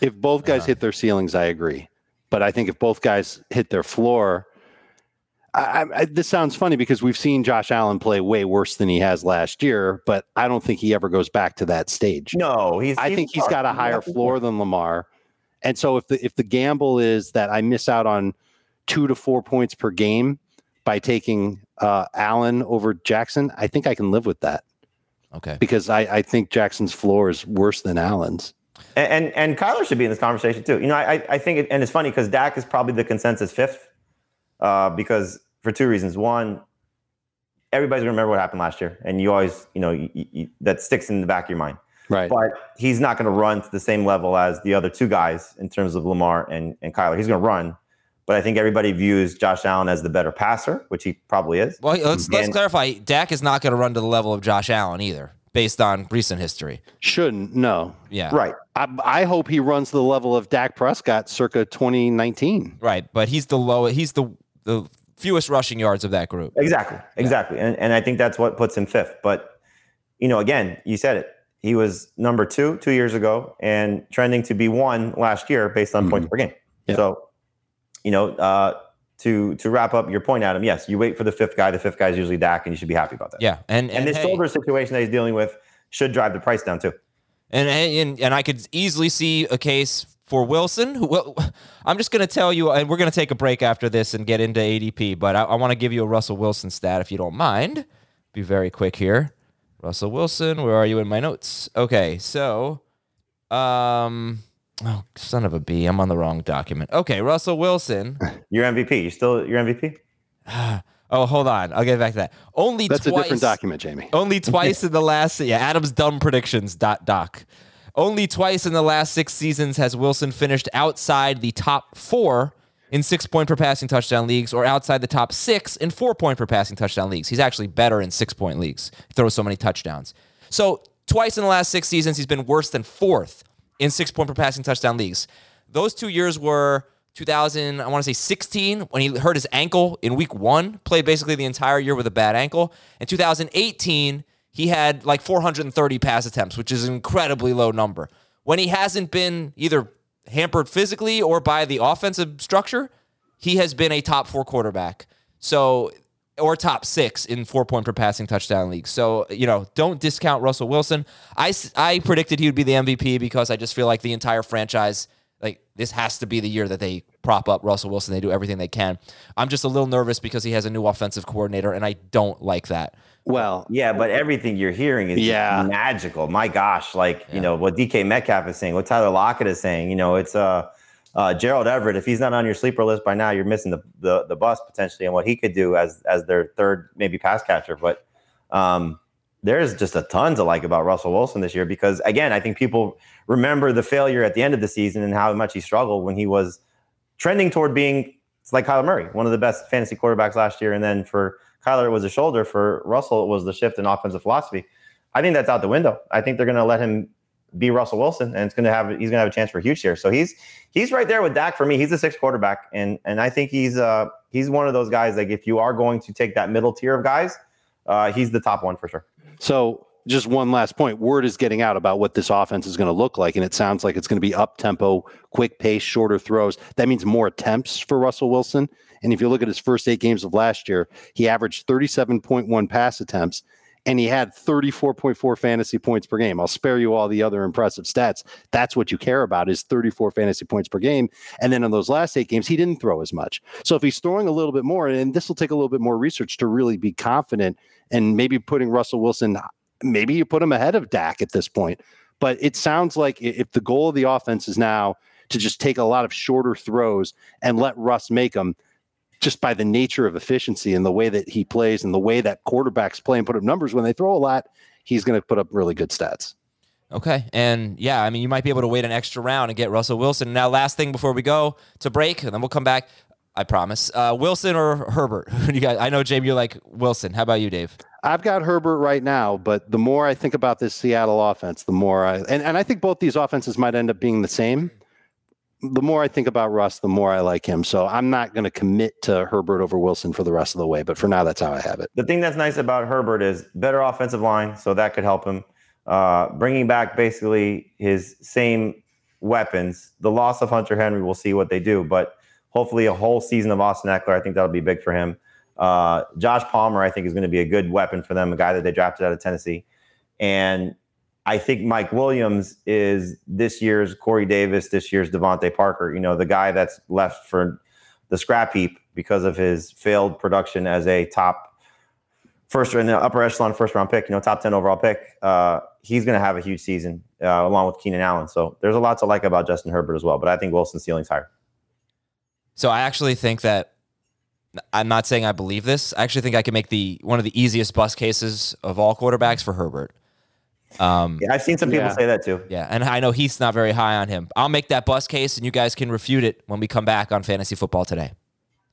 If both guys hit their ceilings, I agree. But I think if both guys hit their floor, this sounds funny because we've seen Josh Allen play way worse than he has last year, but I don't think he ever goes back to that stage. No, I think he's got a higher floor than Lamar. And so if the gamble is that I miss out on 2 to 4 points per game by taking Allen over Jackson, I think I can live with that. Okay. Because I think Jackson's floor is worse than Allen's. And Kyler should be in this conversation too. I think and it's funny because Dak is probably the consensus 5th. Because for 2 reasons. One, everybody's gonna remember what happened last year, and you always, that sticks in the back of your mind. Right. But he's not gonna run to the same level as the other 2 guys in terms of Lamar and Kyler. He's gonna run, But I think everybody views Josh Allen as the better passer, which he probably is. Well, let's clarify. Dak is not going to run to the level of Josh Allen either, based on recent history. Shouldn't, no. Yeah. Right. I hope he runs to the level of Dak Prescott circa 2019. Right, but he's the lowest. He's the fewest rushing yards of that group. Exactly. Yeah. And I think that's what puts him fifth. But, you know, again, you said it. He was number 2 years ago and trending to be 1 last year based on points per game. Yeah. So, you know, to wrap up your point, Adam, yes, you wait for the fifth guy. The fifth guy is usually Dak, and you should be happy about that. Yeah. And this shoulder situation that he's dealing with should drive the price down too. And I could easily see a case for Wilson. I'm just going to tell you, and we're going to take a break after this and get into ADP, but I want to give you a Russell Wilson stat if you don't mind. Be very quick here. Russell Wilson, where are you in my notes? Okay, so, oh, son of a B, I'm on the wrong document. Okay, Russell Wilson. Your MVP, you still your MVP? Oh, hold on, I'll get back to that. That's a different document, Jamie. Only twice in the last, Adam's dumb predictions, doc. Only twice in the last 6 seasons has Wilson finished outside the top 4 in 6-point per passing touchdown leagues, or outside the top 6 in 4-point per passing touchdown leagues. He's actually better in 6-point leagues. He throws so many touchdowns. So twice in the last 6 seasons, he's been worse than 4th in 6-point per passing touchdown leagues. Those 2 years were 2016, when he hurt his ankle in week 1, played basically the entire year with a bad ankle. In 2018, he had like 430 pass attempts, which is an incredibly low number. When he hasn't been either hampered physically or by the offensive structure, he has been a top 4 quarterback. So, or top 6 in 4-point per passing touchdown leagues. So, you know, don't discount Russell Wilson. I predicted he would be the MVP because I just feel like the entire franchise, like, this has to be the year that they prop up Russell Wilson. They do everything they can. I'm just a little nervous because he has a new offensive coordinator, and I don't like that. Well, yeah, but everything you're hearing is magical. My gosh, like, you know, what DK Metcalf is saying, what Tyler Lockett is saying, you know, it's Gerald Everett. If he's not on your sleeper list by now, you're missing the bus potentially and what he could do as their third maybe pass catcher. But there's just a ton to like about Russell Wilson this year because, again, I think people remember the failure at the end of the season and how much he struggled when he was trending toward being, like Kyler Murray, one of the best fantasy quarterbacks last year, and then for Kyler, it was a shoulder. For Russell, it was the shift in offensive philosophy. I think that's out the window. I think they're going to let him be Russell Wilson, and he's going to have a chance for a huge share. So he's right there with Dak for me. He's the 6th quarterback, and I think he's one of those guys. Like, if you are going to take that middle tier of guys, he's the top one for sure. So just one last point. Word is getting out about what this offense is going to look like, and it sounds like it's going to be up-tempo, quick pace, shorter throws. That means more attempts for Russell Wilson. And if you look at his first 8 games of last year, he averaged 37.1 pass attempts, and he had 34.4 fantasy points per game. I'll spare you all the other impressive stats. That's what you care about, is 34 fantasy points per game. And then in those last 8 games, he didn't throw as much. So if he's throwing a little bit more, and this will take a little bit more research to really be confident, and maybe putting Russell Wilson, maybe you put him ahead of Dak at this point. But it sounds like if the goal of the offense is now to just take a lot of shorter throws and let Russ make them, just by the nature of efficiency and the way that he plays and the way that quarterbacks play and put up numbers when they throw a lot, he's going to put up really good stats. Okay. And yeah, I mean, you might be able to wait an extra round and get Russell Wilson. Now, last thing before we go to break, and then we'll come back, I promise. Wilson or Herbert? You guys, I know, Jamie, you're like Wilson. How about you, Dave? I've got Herbert right now, but the more I think about this Seattle offense, the more and I think both these offenses might end up being the same. The more I think about Russ, the more I like him. So I'm not going to commit to Herbert over Wilson for the rest of the way, but for now, that's how I have it. The thing that's nice about Herbert is better offensive line, so that could help him. Bringing back basically his same weapons. The loss of Hunter Henry, we'll see what they do, but hopefully a whole season of Austin Eckler, I think that'll be big for him. Josh Palmer, I think, is going to be a good weapon for them, a guy that they drafted out of Tennessee. And I think Mike Williams is this year's Corey Davis, this year's Devontae Parker, you know, the guy that's left for the scrap heap because of his failed production as a top first in the upper echelon first round pick, you know, top 10 overall pick. He's going to have a huge season along with Keenan Allen. So there's a lot to like about Justin Herbert as well, but I think Wilson's ceiling's higher. So I actually think that, I'm not saying I believe this, I actually think I can make one of the easiest bust cases of all quarterbacks for Herbert. Yeah, I've seen some people say that too. Yeah, and I know Heath's not very high on him. I'll make that bus case, and you guys can refute it when we come back on Fantasy Football Today.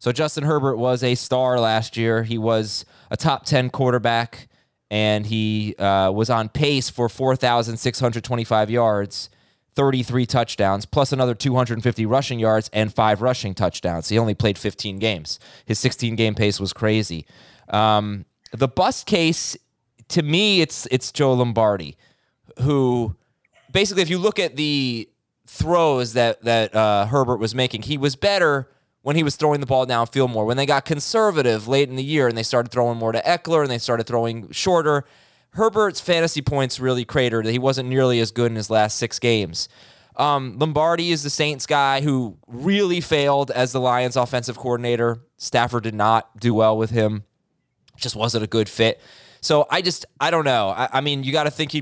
So Justin Herbert was a star last year. He was a top 10 quarterback, and he was on pace for 4,625 yards, 33 touchdowns, plus another 250 rushing yards and 5 rushing touchdowns. He only played 15 games. His 16-game pace was crazy. The bust case, to me, it's Joe Lombardi, who basically, if you look at the throws that Herbert was making, he was better when he was throwing the ball downfield more. When they got conservative late in the year and they started throwing more to Eckler and they started throwing shorter, Herbert's fantasy points really cratered. He wasn't nearly as good in his last 6 games. Lombardi is the Saints guy who really failed as the Lions offensive coordinator. Stafford did not do well with him. Just wasn't a good fit. So I don't know. I mean, you got to think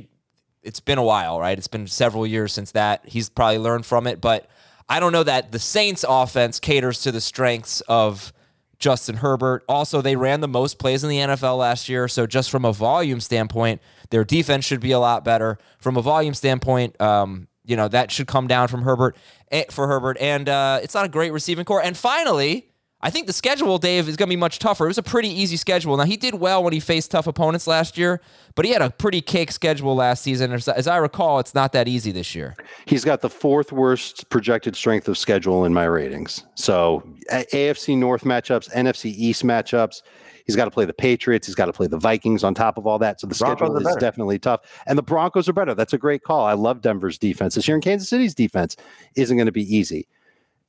it's been a while, right? It's been several years since that. He's probably learned from it, but I don't know that the Saints offense caters to the strengths of Justin Herbert. Also, they ran the most plays in the NFL last year, so just from a volume standpoint, their defense should be a lot better. From a volume standpoint, that should come down from Herbert, and it's not a great receiving core. And finally, I think the schedule, Dave, is going to be much tougher. It was a pretty easy schedule. Now, he did well when he faced tough opponents last year, but he had a pretty cake schedule last season. As I recall, it's not that easy this year. He's got the 4th worst projected strength of schedule in my ratings. So AFC North matchups, NFC East matchups. He's got to play the Patriots. He's got to play the Vikings on top of all that. So the schedule is definitely tough. And the Broncos are better. That's a great call. I love Denver's defense this year, and Kansas City's defense isn't going to be easy.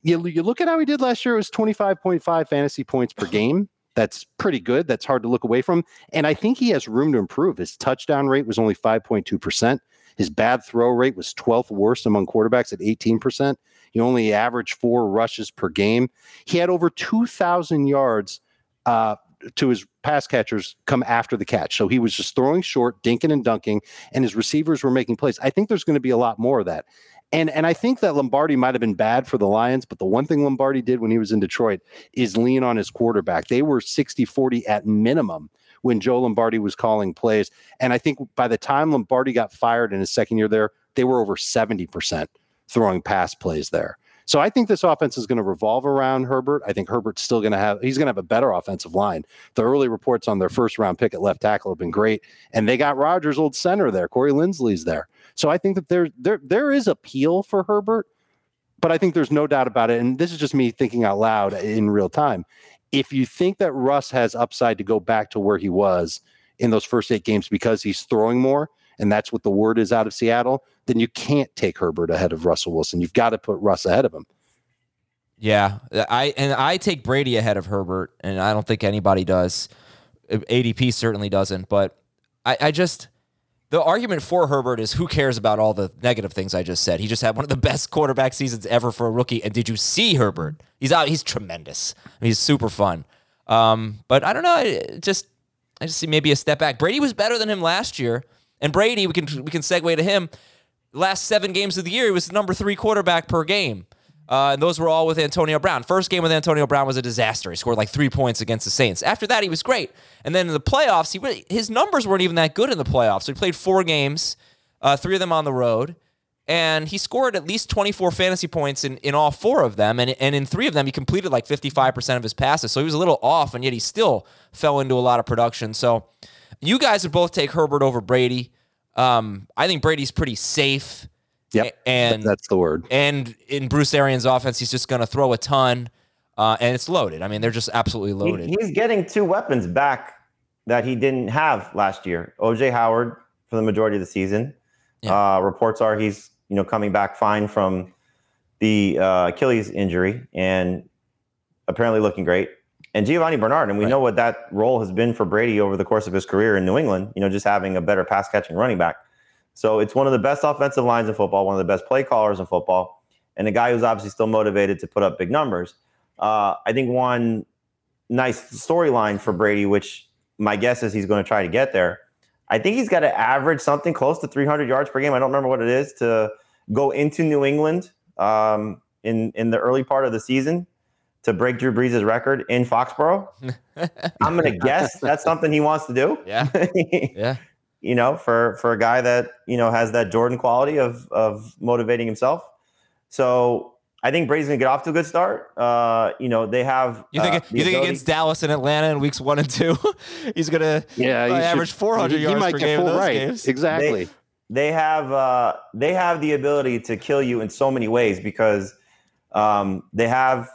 You look at how he did last year. It was 25.5 fantasy points per game. That's pretty good. That's hard to look away from. And I think he has room to improve. His touchdown rate was only 5.2%. His bad throw rate was 12th worst among quarterbacks at 18%. He only averaged 4 rushes per game. He had over 2,000 yards to his pass catchers come after the catch. So he was just throwing short, dinking and dunking, and his receivers were making plays. I think there's going to be a lot more of that. And I think that Lombardi might have been bad for the Lions, but the one thing Lombardi did when he was in Detroit is lean on his quarterback. They were 60-40 at minimum when Joe Lombardi was calling plays. And I think by the time Lombardi got fired in his second year there, they were over 70% throwing pass plays there. So I think this offense is going to revolve around Herbert. I think Herbert's still going to have a better offensive line. The early reports on their first-round pick at left tackle have been great, and they got Rodgers, old center there. Corey Lindsley's there. So I think that there is appeal for Herbert, but I think there's no doubt about it, and this is just me thinking out loud in real time. If you think that Russ has upside to go back to where he was in those first 8 games because he's throwing more, and that's what the word is out of Seattle, then you can't take Herbert ahead of Russell Wilson. You've got to put Russ ahead of him. Yeah, I take Brady ahead of Herbert, and I don't think anybody does. ADP certainly doesn't, but I just... The argument for Herbert is who cares about all the negative things I just said. He just had one of the best quarterback seasons ever for a rookie, and did you see Herbert? He's out. He's tremendous. I mean, he's super fun. But I don't know. I just see maybe a step back. Brady was better than him last year. And Brady, we can segue to him. last 7 games of the year, he was the number 3 quarterback per game. And those were all with Antonio Brown. First game with Antonio Brown was a disaster. He scored like 3 points against the Saints. After that, he was great. And then in the playoffs, his numbers weren't even that good in the playoffs. So he played 4 games, 3 of them on the road. And he scored at least 24 fantasy points in all 4 of them. And in 3 of them, he completed like 55% of his passes. So he was a little off, and yet he still fell into a lot of production. So you guys would both take Herbert over Brady. I think Brady's pretty safe. Yep, and that's the word. And in Bruce Arians' offense, he's just going to throw a ton, and it's loaded. I mean, they're just absolutely loaded. He's getting 2 weapons back that he didn't have last year. O.J. Howard for the majority of the season. Yeah. Reports are he's coming back fine from the Achilles injury and apparently looking great. And Giovanni Bernard, and we know what that role has been for Brady over the course of his career in New England, just having a better pass-catching running back. So it's one of the best offensive lines in football, one of the best play callers in football, and a guy who's obviously still motivated to put up big numbers. I think one nice storyline for Brady, which my guess is he's going to try to get there. I think he's got to average something close to 300 yards per game. I don't remember what it is to go into New England in the early part of the season to break Drew Brees' record in Foxborough. I'm going to guess that's something he wants to do. Yeah. For a guy that, has that Jordan quality of motivating himself. So I think Brady's going to get off to a good start. They have... You think against Dallas and Atlanta in weeks 1 and 2, he's going to average 400 yards per game in those games. Exactly. They have the ability to kill you in so many ways because they have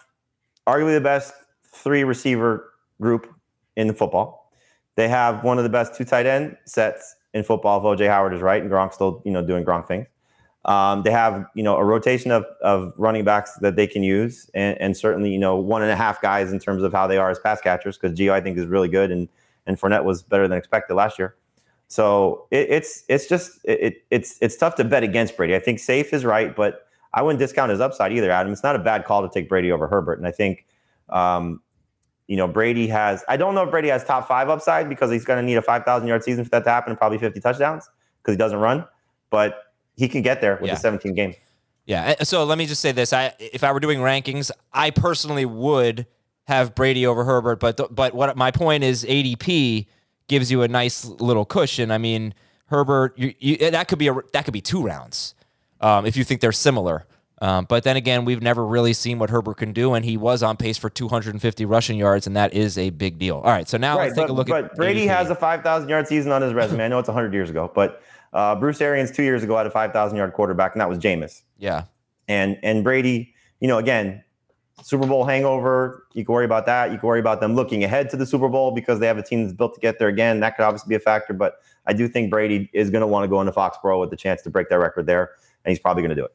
arguably the best 3 receiver group in the football. They have one of the best 2 tight end sets in football if O.J. Howard is right and Gronk's still, doing Gronk things. They have, a rotation of running backs that they can use and certainly, 1.5 guys in terms of how they are as pass catchers because Gio, I think, is really good and Fournette was better than expected last year. So it's tough to bet against Brady. I think safe is right, but I wouldn't discount his upside either, Adam. It's not a bad call to take Brady over Herbert, and I think Brady has, I don't know if Brady has top 5 upside because he's going to need a 5,000 yard season for that to happen and probably 50 touchdowns because he doesn't run, but he can get there with the 17 games. Yeah. So let me just say this. If I were doing rankings, I personally would have Brady over Herbert, but what my point is ADP gives you a nice little cushion. I mean, Herbert, that could be 2 rounds. If you think they're similar. But then again, we've never really seen what Herbert can do, and he was on pace for 250 rushing yards, and that is a big deal. All right, so now let's take a look at Brady has a 5,000-yard season on his resume. I know it's 100 years ago, but Bruce Arians 2 years ago had a 5,000-yard quarterback, and that was Jameis. Yeah. And Brady, again, Super Bowl hangover, you can worry about that. You can worry about them looking ahead to the Super Bowl because they have a team that's built to get there again. That could obviously be a factor, but I do think Brady is going to want to go into Foxborough with the chance to break that record there, and he's probably going to do it.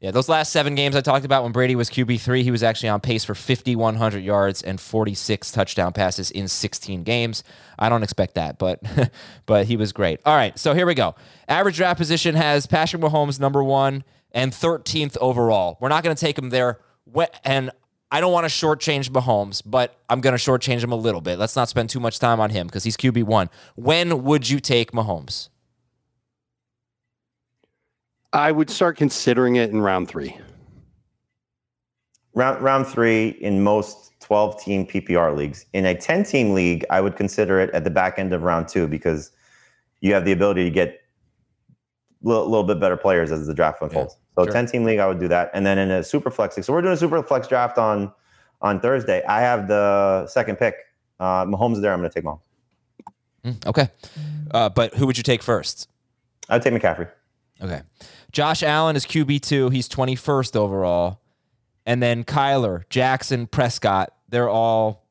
Yeah, those last 7 games I talked about when Brady was QB3, he was actually on pace for 5,100 yards and 46 touchdown passes in 16 games. I don't expect that, but he was great. All right, so here we go. Average draft position has Patrick Mahomes number 1 and 13th overall. We're not going to take him there, and I don't want to shortchange Mahomes, but I'm going to shortchange him a little bit. Let's not spend too much time on him because he's QB1. When would you take Mahomes? I would start considering it in round 3. Round 3 in most 12-team PPR leagues. In a 10-team league, I would consider it at the back end of round 2 because you have the ability to get a little bit better players as the draft unfolds. Yeah, so sure. 10-team league, I would do that. And then in a super flex league. So we're doing a super flex draft on Thursday. I have the 2nd pick. Mahomes is there. I'm going to take Mahomes. Okay. But who would you take first? I would take McCaffrey. Okay. Josh Allen is QB2. He's 21st overall. And then Kyler, Jackson, Prescott, they're all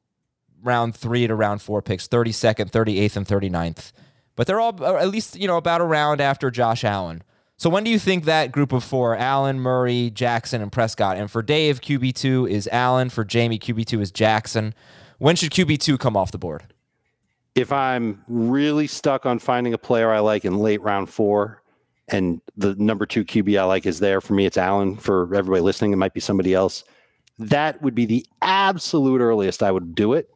round 3 to round 4 picks, 32nd, 38th, and 39th. But they're all at least, about a round after Josh Allen. So when do you think that group of 4, Allen, Murray, Jackson, and Prescott, and for Dave, QB2 is Allen. For Jamie, QB2 is Jackson. When should QB2 come off the board? If I'm really stuck on finding a player I like in late round 4, and the number 2 QB I like is there. For me, it's Allen. For everybody listening, it might be somebody else. That would be the absolute earliest I would do it.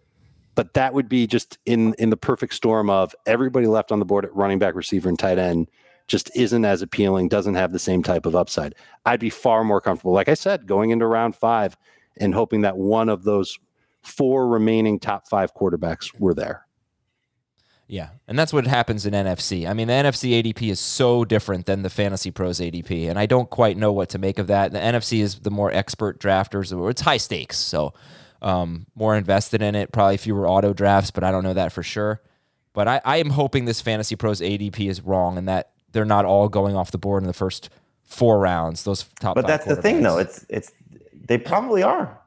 But that would be just in the perfect storm of everybody left on the board at running back, receiver, and tight end. just isn't as appealing, doesn't have the same type of upside. I'd be far more comfortable, like I said, going into round five and hoping that one of those four remaining top five quarterbacks were there. Yeah, and that's what happens in NFC. I mean, the NFC ADP is so different than the Fantasy Pros ADP, and I don't quite know what to make of that. The NFC is the more expert drafters, or it's high stakes, so more invested in it, probably fewer auto drafts, but I don't know that for sure. But I am hoping this Fantasy Pros ADP is wrong and that they're not all going off the board in the first four rounds, those top five quarterbacks. But that's the thing, though. It's they probably are.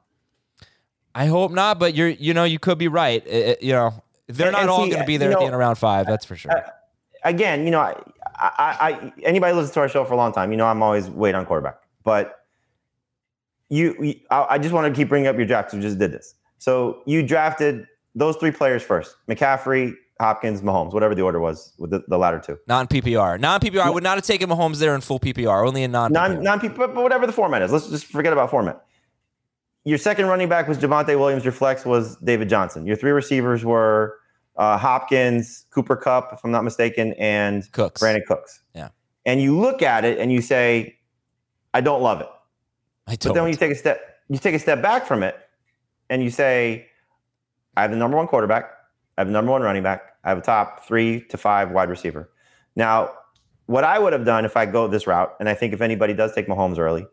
I hope not, but you could be right. They're not all going to be there at the end of round five. That's for sure. Again, I anybody listens to our show for a long time, I'm always wait on quarterback. But I just want to keep bringing up your drafts. We just did this. So you drafted those three players first: McCaffrey, Hopkins, Mahomes, whatever the order was with the latter two. Non-PPR. Non-PPR. I would not have taken Mahomes there in full PPR. Only in non-PPR. But whatever the format is. Let's just forget about format. Your second running back was Javonte Williams. Your flex was David Johnson. Your three receivers were Hopkins, Cooper Kupp, if I'm not mistaken, and Cooks. Brandon Cooks. Yeah. And you look at it and you say, I don't love it. But then when you take a step back from it and you say, I have the number one quarterback. I have the number one running back. I have a top 3 to 5 wide receiver. Now, what I would have done if I go this route, and I think if anybody does take Mahomes early,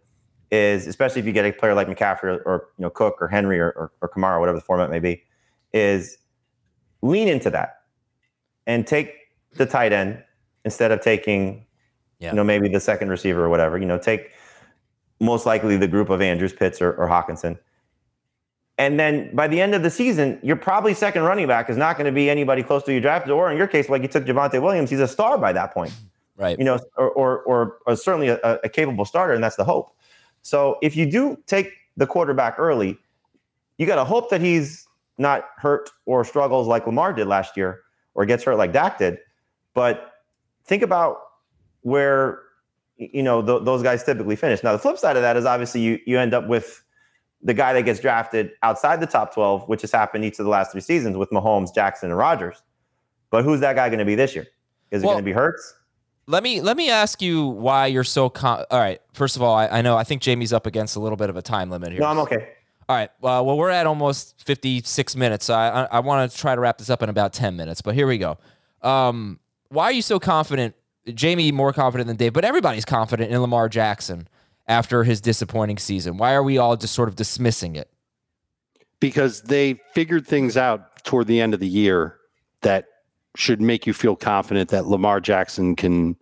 is, especially if you get a player like McCaffrey or Cook or Henry or Kamara, whatever the format may be, is lean into that and take the tight end instead of taking, maybe the second receiver or whatever. Take most likely the group of Andrews, Pitts, or Hockenson. And then by the end of the season, your probably second running back is not going to be anybody close to your draft, or in your case, like you took Javonte Williams, he's a star by that point, right? Or certainly a capable starter, and that's the hope. So if you do take the quarterback early, you got to hope that he's not hurt or struggles like Lamar did last year, or gets hurt like Dak did. But think about where those guys typically finish. Now, the flip side of that is obviously you end up with the guy that gets drafted outside the top 12, which has happened each of the last three seasons with Mahomes, Jackson, and Rodgers. But who's that guy going to be this year? Is it going to be Hurts? Let me ask you why you're so all right. First of all, I know I think Jamie's up against a little bit of a time limit here. No, I'm okay. All right. Well, we're at almost 56 minutes. So I want to try to wrap this up in about 10 minutes. But here we go. Why are you so confident, Jamie? More confident than Dave, but everybody's confident in Lamar Jackson after his disappointing season. Why are we all just sort of dismissing it? Because they figured things out toward the end of the year that should make you feel confident that Lamar Jackson can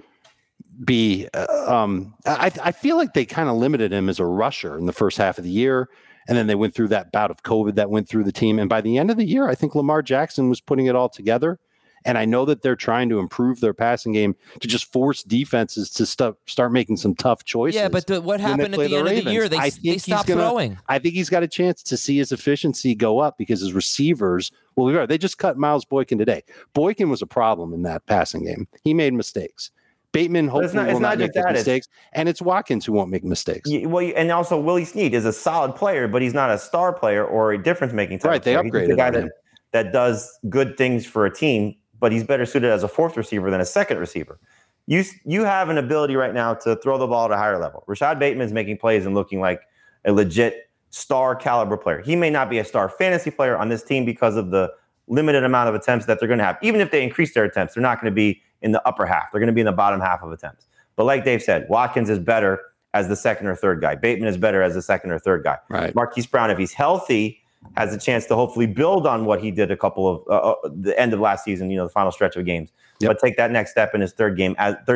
be. I feel like they kind of limited him as a rusher in the first half of the year, and then they went through that bout of COVID that went through the team. And by the end of the year, I think Lamar Jackson was putting it all together. And I know that they're trying to improve their passing game to just force defenses to start making some tough choices. Yeah, but what happened at the end of the year? They stopped throwing. I think he's got a chance to see his efficiency go up because his receivers they just cut Myles Boykin today. Boykin was a problem in that passing game. He made mistakes. Bateman hopefully will not make mistakes. And it's Watkins who won't make mistakes. Well, and also Willie Snead is a solid player, but he's not a star player or a difference-making type. Right, they upgraded the guy that does good things for a team, but he's better suited as a fourth receiver than a second receiver. You have an ability right now to throw the ball at a higher level. Rashad Bateman's making plays and looking like a legit star caliber player. He may not be a star fantasy player on this team because of the limited amount of attempts that they're going to have. Even if they increase their attempts, they're not going to be in the upper half. They're going to be in the bottom half of attempts. But like Dave said, Watkins is better as the second or third guy. Bateman is better as the second or third guy. Right. Marquise Brown, if he's healthy, has a chance to hopefully build on what he did a couple of the end of last season, the final stretch of games. Yep. But take that next step in his third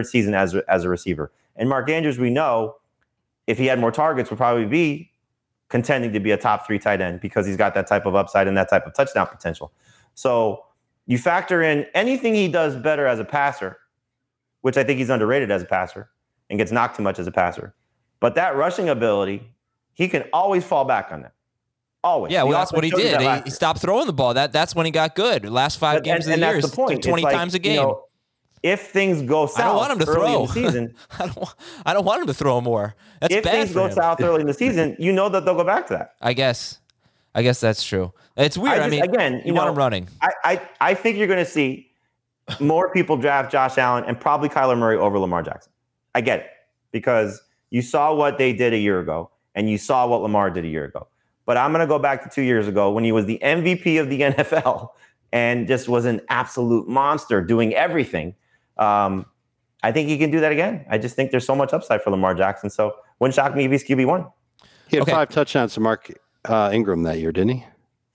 season as a receiver. And Mark Andrews, we know, if he had more targets, would probably be contending to be a top 3 tight end because he's got that type of upside and that type of touchdown potential. So you factor in anything he does better as a passer, which I think he's underrated as a passer and gets knocked too much as a passer. But that rushing ability, he can always fall back on that. Always. Yeah, well, that's what he did. He stopped throwing the ball. That's when he got good. Last 5 games of the year, 20 times a game. If things go south, I don't want him to throw. In the season, I don't want him to throw more. That's bad. If things go south early in the season, that they'll go back to that. I guess that's true. It's weird. I mean, again, you want him running. I think you're going to see more people draft Josh Allen and probably Kyler Murray over Lamar Jackson. I get it, because you saw what they did a year ago and you saw what Lamar did a year ago. But I'm going to go back to 2 years ago when he was the MVP of the NFL and just was an absolute monster doing everything. I think he can do that again. I just think there's so much upside for Lamar Jackson. So wouldn't shock me if he's QB1. He had 5 touchdowns to Mark Ingram that year, didn't he?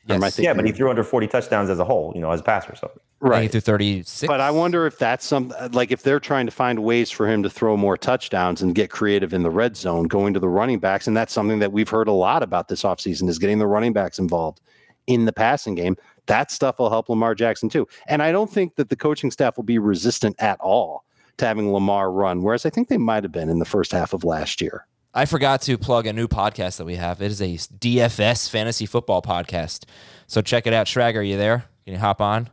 Yes. Yeah, but he threw under 40 touchdowns as a whole, you know, as a passer. So right, he threw 36. But I wonder if that's some, like, if they're trying to find ways for him to throw more touchdowns and get creative in the red zone, going to the running backs. And that's something that we've heard a lot about this offseason, is getting the running backs involved in the passing game. That stuff will help Lamar Jackson too. And I don't think that the coaching staff will be resistant at all to having Lamar run, whereas I think they might have been in the first half of last year. I forgot to plug a new podcast that we have. It is a DFS fantasy football podcast. So check it out. Shrag, are you there? Can you hop on?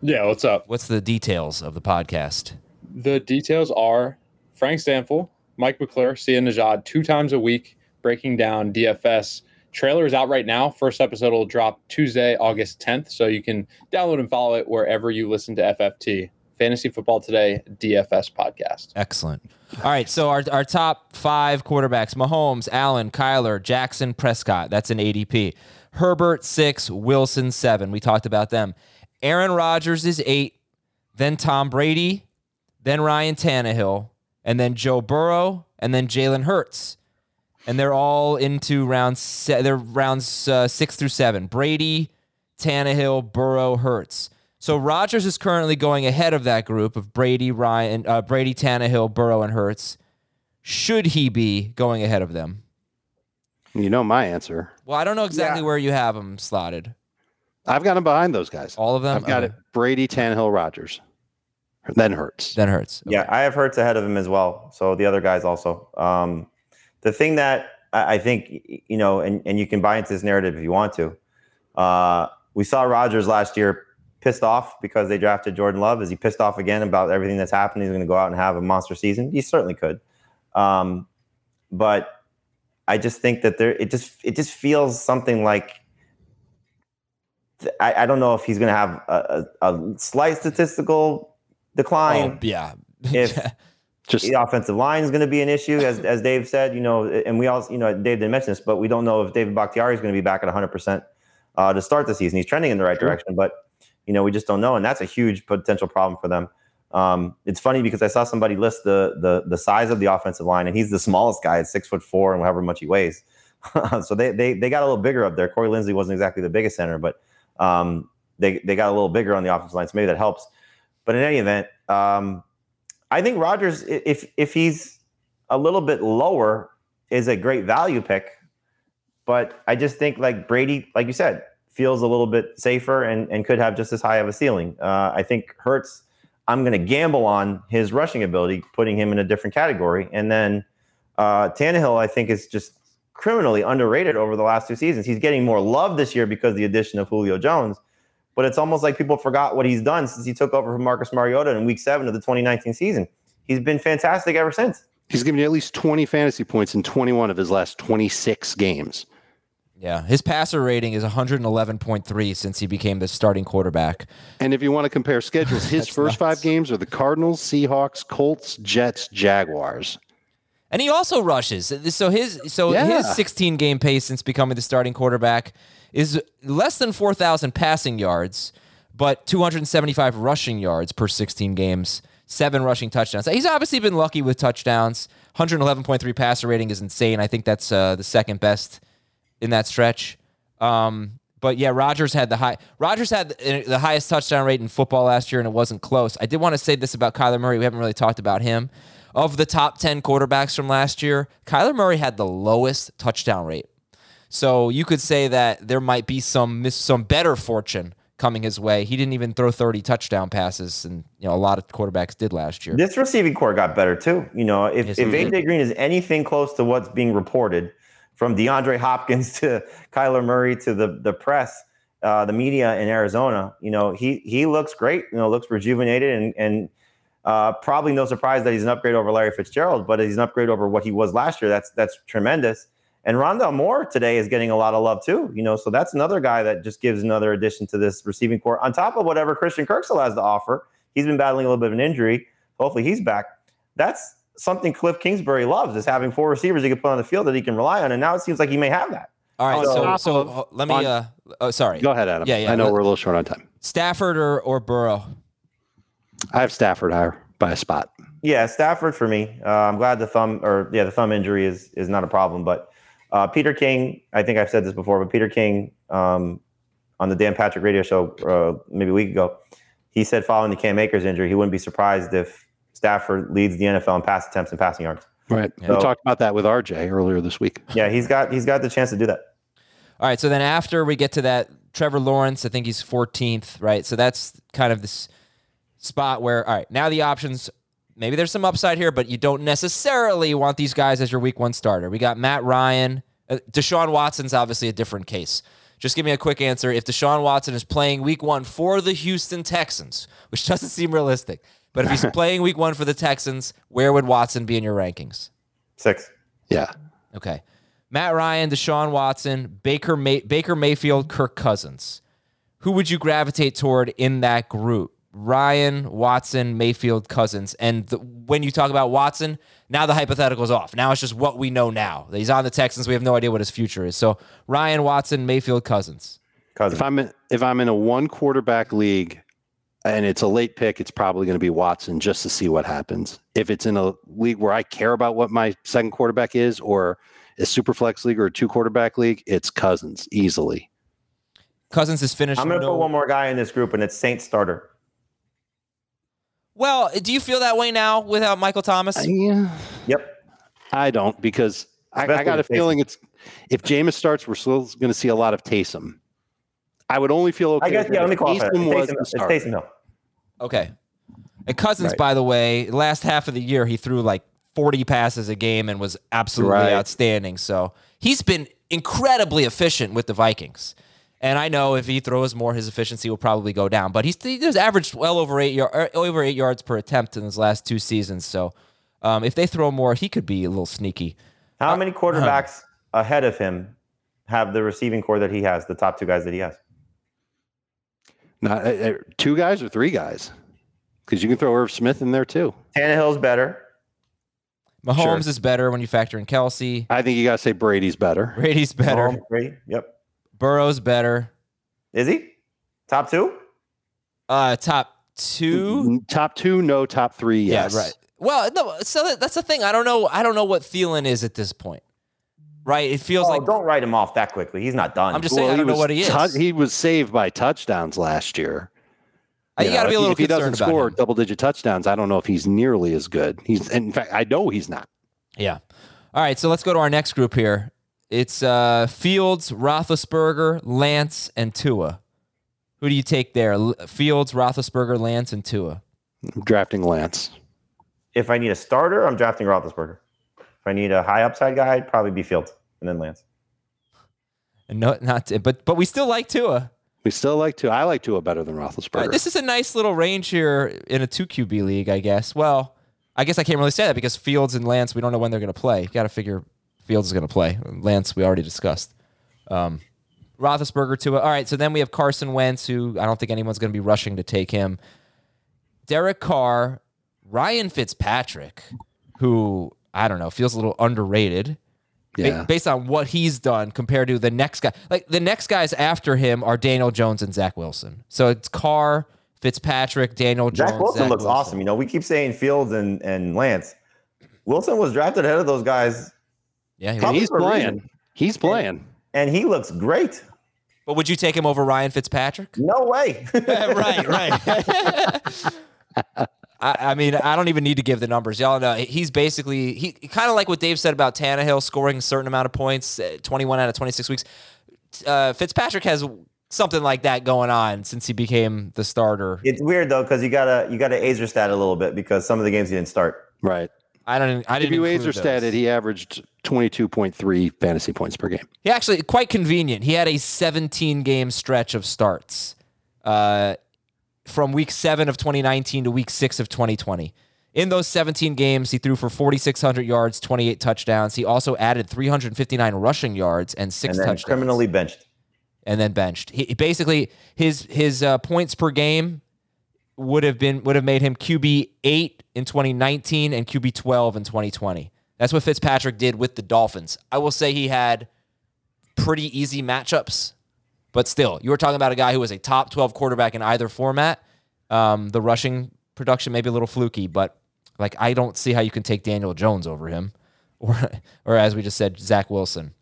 Yeah, what's up? What's the details of the podcast? The details are Frank Stanfill, Mike McClure, Sia Najad, 2 times a week, breaking down DFS. Trailer is out right now. First episode will drop Tuesday, August 10th. So you can download and follow it wherever you listen to FFT. Fantasy Football Today DFS podcast. Excellent. All right, so our top 5 quarterbacks: Mahomes, Allen, Kyler, Jackson, Prescott. That's an ADP. Herbert 6, Wilson 7. We talked about them. Aaron Rodgers is 8, then Tom Brady, then Ryan Tannehill, and then Joe Burrow, and then Jalen Hurts. And they're all into rounds 6 through 7. Brady, Tannehill, Burrow, Hurts. So Rodgers is currently going ahead of that group of Brady, Tannehill, Burrow, and Hurts. Should he be going ahead of them? You know my answer. Well, I don't know exactly where you have him slotted. I've got him behind those guys. All of them? I've got it. Brady, Tannehill, Rodgers. Then Hurts. Okay. Yeah, I have Hurts ahead of him as well. So the other guys also. The thing that I think, you know, and you can buy into this narrative if you want to. We saw Rodgers last year pissed off because they drafted Jordan Love. Is he pissed off again about everything that's happened? He's going to go out and have a monster season. He certainly could. But I just think that there, it just feels something like, I don't know if he's going to have a slight statistical decline. Oh, yeah. If just the offensive line is going to be an issue, as Dave said, you know, and we all, you know, Dave didn't mention this, but we don't know if David Bakhtiari is going to be back at 100% to start the season. He's trending in the right direction, but you know, we just don't know, and that's a huge potential problem for them. It's funny because I saw somebody list the size of the offensive line, and he's the smallest guy at 6'4" and however much he weighs. So they got a little bigger up there. Corey Lindsey wasn't exactly the biggest center, but they got a little bigger on the offensive line, so maybe that helps. But in any event, I think Rodgers, if he's a little bit lower, is a great value pick. But I just think, like Brady, like you said, feels a little bit safer and could have just as high of a ceiling. I think Hurts, I'm going to gamble on his rushing ability, putting him in a different category. And then Tannehill, I think, is just criminally underrated over the last 2 seasons. He's getting more love this year because of the addition of Julio Jones. But it's almost like people forgot what he's done since he took over from Marcus Mariota in Week 7 of the 2019 season. He's been fantastic ever since. He's given you at least 20 fantasy points in 21 of his last 26 games. Yeah, his passer rating is 111.3 since he became the starting quarterback. And if you want to compare schedules, his first 5 games are the Cardinals, Seahawks, Colts, Jets, Jaguars. And he also rushes. So his 16-game pace since becoming the starting quarterback is less than 4,000 passing yards, but 275 rushing yards per 16 games, 7 rushing touchdowns. He's obviously been lucky with touchdowns. 111.3 passer rating is insane. I think that's the second best in that stretch. But yeah, Rodgers had the highest touchdown rate in football last year, and it wasn't close. I did want to say this about Kyler Murray. We haven't really talked about him. Of the top 10 quarterbacks from last year, Kyler Murray had the lowest touchdown rate. So you could say that there might be some better fortune coming his way. He didn't even throw 30 touchdown passes, and you know a lot of quarterbacks did last year. This receiving core got better too. You know, if AJ Green is anything close to what's being reported, from DeAndre Hopkins to Kyler Murray to the press, the media in Arizona, you know, he looks great, you know, looks rejuvenated, and probably no surprise that he's an upgrade over Larry Fitzgerald, but he's an upgrade over what he was last year. That's tremendous. And Rondale Moore today is getting a lot of love too, you know, so that's another guy that just gives another addition to this receiving corps on top of whatever Christian Kirksell has to offer. He's been battling a little bit of an injury. Hopefully he's back. That's something Cliff Kingsbury loves, is having four receivers he can put on the field that he can rely on. And now it seems like he may have that. All right. So let me, sorry. Go ahead, Adam. Yeah. I know we're a little short on time. Stafford or Burrow? I have Stafford higher by a spot. Yeah. Stafford for me. I'm glad the thumb injury is not a problem, but Peter King, I think I've said this before, but Peter King on the Dan Patrick radio show maybe a week ago, he said following the Cam Akers injury, he wouldn't be surprised if Stafford leads the NFL in pass attempts and passing yards. Right. So, we talked about that with RJ earlier this week. Yeah, he's got the chance to do that. All right, so then after we get to that, Trevor Lawrence, I think he's 14th, right? So that's kind of this spot where, all right, now the options, maybe there's some upside here, but you don't necessarily want these guys as your week one starter. We got Matt Ryan. Deshaun Watson's obviously a different case. Just give me a quick answer. If Deshaun Watson is playing week one for the Houston Texans, which doesn't seem realistic, but if he's playing week one for the Texans, where would Watson be in your rankings? 6. Yeah. Okay. Matt Ryan, Deshaun Watson, Baker Mayfield, Kirk Cousins. Who would you gravitate toward in that group? Ryan, Watson, Mayfield, Cousins. And when you talk about Watson, now the hypothetical is off. Now it's just what we know now. He's on the Texans. We have no idea what his future is. So Ryan, Watson, Mayfield, Cousins. If I'm in a one quarterback league and it's a late pick, it's probably going to be Watson just to see what happens. If it's in a league where I care about what my second quarterback is, or a super flex league or a two quarterback league, it's Cousins easily. Cousins is finished. I'm going to put one more guy in this group, and it's Saints starter. Well, do you feel that way now without Michael Thomas? Yeah. Yep. I don't, because I got a feeling it's, if Jameis starts, we're still going to see a lot of Taysom. I would only feel okay. I guess, yeah, let me call it. It's Taysom Hill. Okay. And Cousins, by the way, last half of the year, he threw like 40 passes a game and was absolutely outstanding. So he's been incredibly efficient with the Vikings. And I know if he throws more, his efficiency will probably go down. But he's averaged well over 8 yards per attempt in his last two seasons. So if they throw more, he could be a little sneaky. How many quarterbacks ahead of him have the receiving core that he has, the top two guys that he has? Not two guys or three guys? Because you can throw Irv Smith in there too. Tannehill's better. Mahomes is better when you factor in Kelsey. I think you got to say Brady's better. Brady's better. Mahomes, Brady, yep. Burrow's better. Is he? Top two? Top two? Top two, no. Top three, yes. Yeah, right. Well, no, so that's the thing. I don't know what Thielen is at this point, right? It feels like... Don't write him off that quickly. He's not done. I'm just saying I don't know what he is. He was saved by touchdowns last year. You got to be a little concerned about him. If he doesn't score double-digit touchdowns, I don't know if he's nearly as good. In fact, I know he's not. Yeah. All right, so let's go to our next group here. It's Fields, Roethlisberger, Lance, and Tua. Who do you take there? Fields, Roethlisberger, Lance, and Tua. I'm drafting Lance. If I need a starter, I'm drafting Roethlisberger. If I need a high upside guy, I'd probably be Fields and then Lance. And but we still like Tua. We still like Tua. I like Tua better than Roethlisberger. This is a nice little range here in a 2QB league, I guess. Well, I guess I can't really say that because Fields and Lance, we don't know when they're going to play. You got to figure. Fields is going to play. Lance, we already discussed. Roethlisberger, Tua. All right, so then we have Carson Wentz, who I don't think anyone's going to be rushing to take him. Derek Carr, Ryan Fitzpatrick, who, I don't know, feels a little underrated based on what he's done compared to the next guy. Like, the next guys after him are Daniel Jones and Zach Wilson. So it's Carr, Fitzpatrick, Daniel Jones. Zach Wilson looks awesome. You know, we keep saying Fields and Lance. Wilson was drafted ahead of those guys. Yeah, he's playing. He's playing. And he looks great. But would you take him over Ryan Fitzpatrick? No way. Right. I mean, I don't even need to give the numbers. Y'all know he's basically, he kind of like what Dave said about Tannehill scoring a certain amount of points, 21 out of 26 weeks. Fitzpatrick has something like that going on since he became the starter. It's weird, though, because you got to Aizer stat a little bit because some of the games he didn't start. Right. I didn't. If you Aizer stated, he averaged 22.3 fantasy points per game. He actually quite convenient. He had a 17-game stretch of starts from week 7 of 2019 to week 6 of 2020. In those 17 games, he threw for 4,600 yards, 28 touchdowns. He also added 359 rushing yards and 6 touchdowns. Criminally benched. And then benched. He basically, his points per game would have made him QB 8 in 2019 and QB 12 in 2020. That's what Fitzpatrick did with the Dolphins. I will say he had pretty easy matchups, but still, you were talking about a guy who was a top 12 quarterback in either format. The rushing production may be a little fluky, but like I don't see how you can take Daniel Jones over him, or as we just said, Zach Wilson.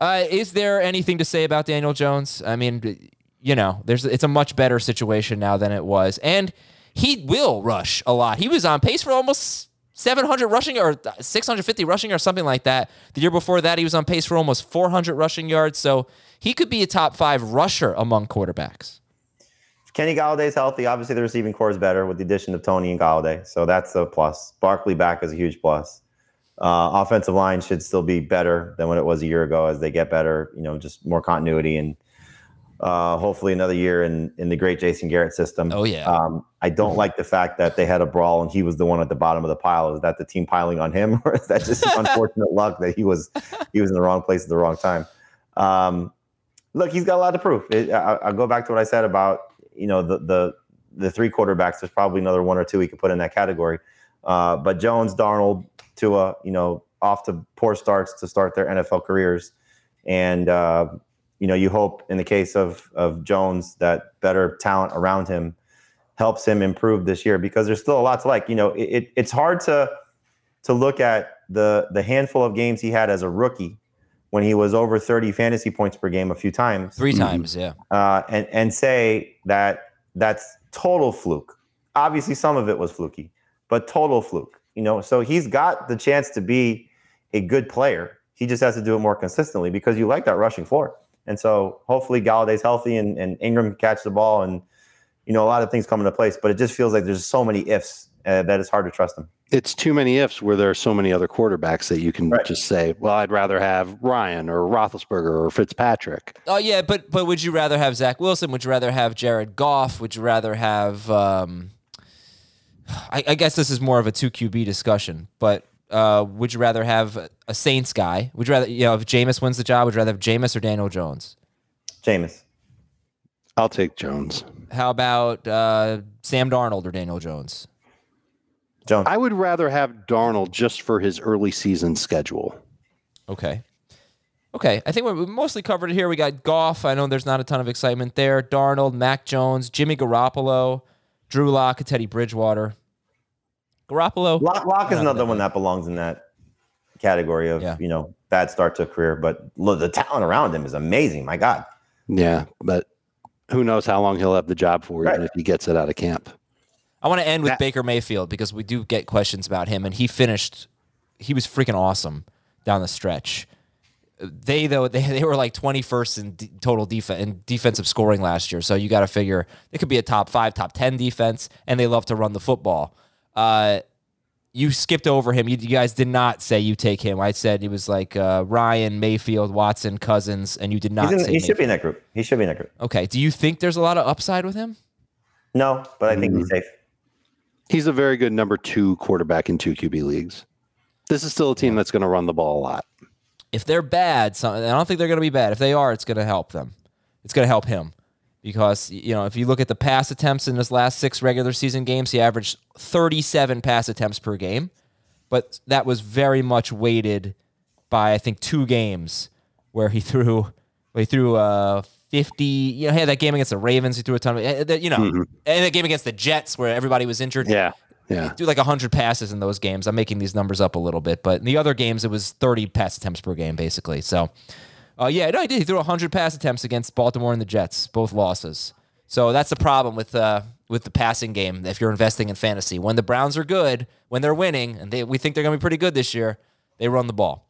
Is there anything to say about Daniel Jones? I mean, you know, it's a much better situation now than it was, and he will rush a lot. He was on pace for almost 700 rushing or 650 rushing or something like that. The year before that, he was on pace for almost 400 rushing yards. So he could be a top 5 rusher among quarterbacks. If Kenny Galladay's healthy, obviously the receiving core is better with the addition of Tony and Galladay. So that's a plus. Barkley back is a huge plus. Offensive line should still be better than what it was a year ago as they get better, you know, just more continuity and hopefully another year in the great Jason Garrett system. Oh, yeah. I don't like the fact that they had a brawl and he was the one at the bottom of the pile. Is that the team piling on him, or is that just unfortunate luck that he was in the wrong place at the wrong time? Look, he's got a lot to prove. I'll go back to what I said about, you know, the three quarterbacks. There's probably another one or two he could put in that category. But Jones, Darnold, Tua, you know, off to poor starts to start their NFL careers. And, you know, you hope in the case of Jones that better talent around him helps him improve this year, because there's still a lot to like. You know, it's hard to look at the handful of games he had as a rookie when he was over 30 fantasy points per game a few times. 3 times, yeah. And say that that's total fluke. Obviously, some of it was fluky, but total fluke. You know, so he's got the chance to be a good player. He just has to do it more consistently, because you like that rushing floor. And so hopefully Galladay's healthy and Ingram can catch the ball, and, you know, a lot of things come into place. But it just feels like there's so many ifs that it's hard to trust them. It's too many ifs where there are so many other quarterbacks that you can just say, well, I'd rather have Ryan or Roethlisberger or Fitzpatrick. Oh, yeah. But would you rather have Zach Wilson? Would you rather have Jared Goff? Would you rather have I guess this is more of a 2QB discussion, but would you rather have a Saints guy? Would you rather, you know, if Jameis wins the job, would you rather have Jameis or Daniel Jones? Jameis. I'll take Jones. How about Sam Darnold or Daniel Jones? Jones. I would rather have Darnold just for his early season schedule. Okay. I think we mostly covered it here. We got Goff. I know there's not a ton of excitement there. Darnold, Mac Jones, Jimmy Garoppolo, Drew Lock, Teddy Bridgewater. Garoppolo. Lock is another one that belongs in that category of, you know, bad start to a career, but look, the talent around him is amazing. My God. Yeah, but who knows how long he'll have the job for, even if he gets it out of camp. I want to end with Baker Mayfield, because we do get questions about him, and he was freaking awesome down the stretch. They were like 21st in total defense and defensive scoring last year, so you got to figure it could be a top 5, top 10 defense, and they love to run the football. You skipped over him. You guys did not say you take him. I said he was like Ryan, Mayfield, Watson, Cousins, and you did not say he should be in that group. He should be in that group. Okay. Do you think there's a lot of upside with him? No, but I think he's safe. He's a very good number 2 quarterback in 2 QB leagues. This is still a team that's going to run the ball a lot. If they're bad, I don't think they're going to be bad. If they are, it's going to help them. It's going to help him. Because, you know, if you look at the pass attempts in his last 6 regular season games, he averaged 37 pass attempts per game. But that was very much weighted by, I think, 2 games where he threw 50. You know, he had that game against the Ravens. He threw a ton of, you know, and that game against the Jets where everybody was injured. Yeah. He threw like 100 passes in those games. I'm making these numbers up a little bit. But in the other games, it was 30 pass attempts per game, basically. So... he did. He threw 100 pass attempts against Baltimore and the Jets, both losses. So that's the problem with the passing game if you're investing in fantasy. When the Browns are good, when they're winning, and we think they're going to be pretty good this year, they run the ball.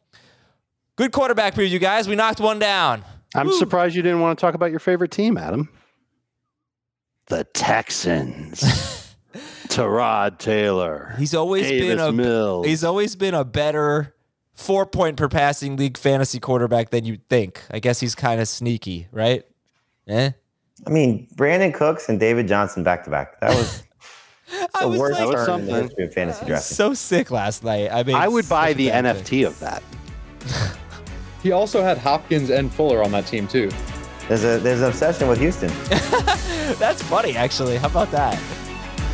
Good quarterback preview, guys. We knocked one down. I'm surprised you didn't want to talk about your favorite team, Adam. The Texans. Tyrod Taylor. He's always been a better 4-point per passing league fantasy quarterback than you'd think. I guess he's kind of sneaky, right? I mean, Brandon Cooks and David Johnson back to back. That was I was like, I was so sick last night. I mean, I would buy the NFT of that. He also had Hopkins and Fuller on that team too. There's an obsession with Houston. That's funny, actually. How about that?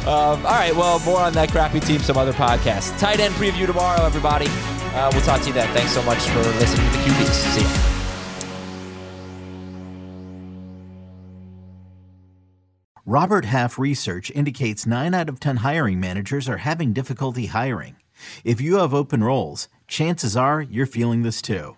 All right. Well, more on that crappy team, some other podcasts. Tight end preview tomorrow, everybody. We'll talk to you then. Thanks so much for listening to the QBs. See ya. Robert Half research indicates 9 out of 10 hiring managers are having difficulty hiring. If you have open roles, chances are you're feeling this too.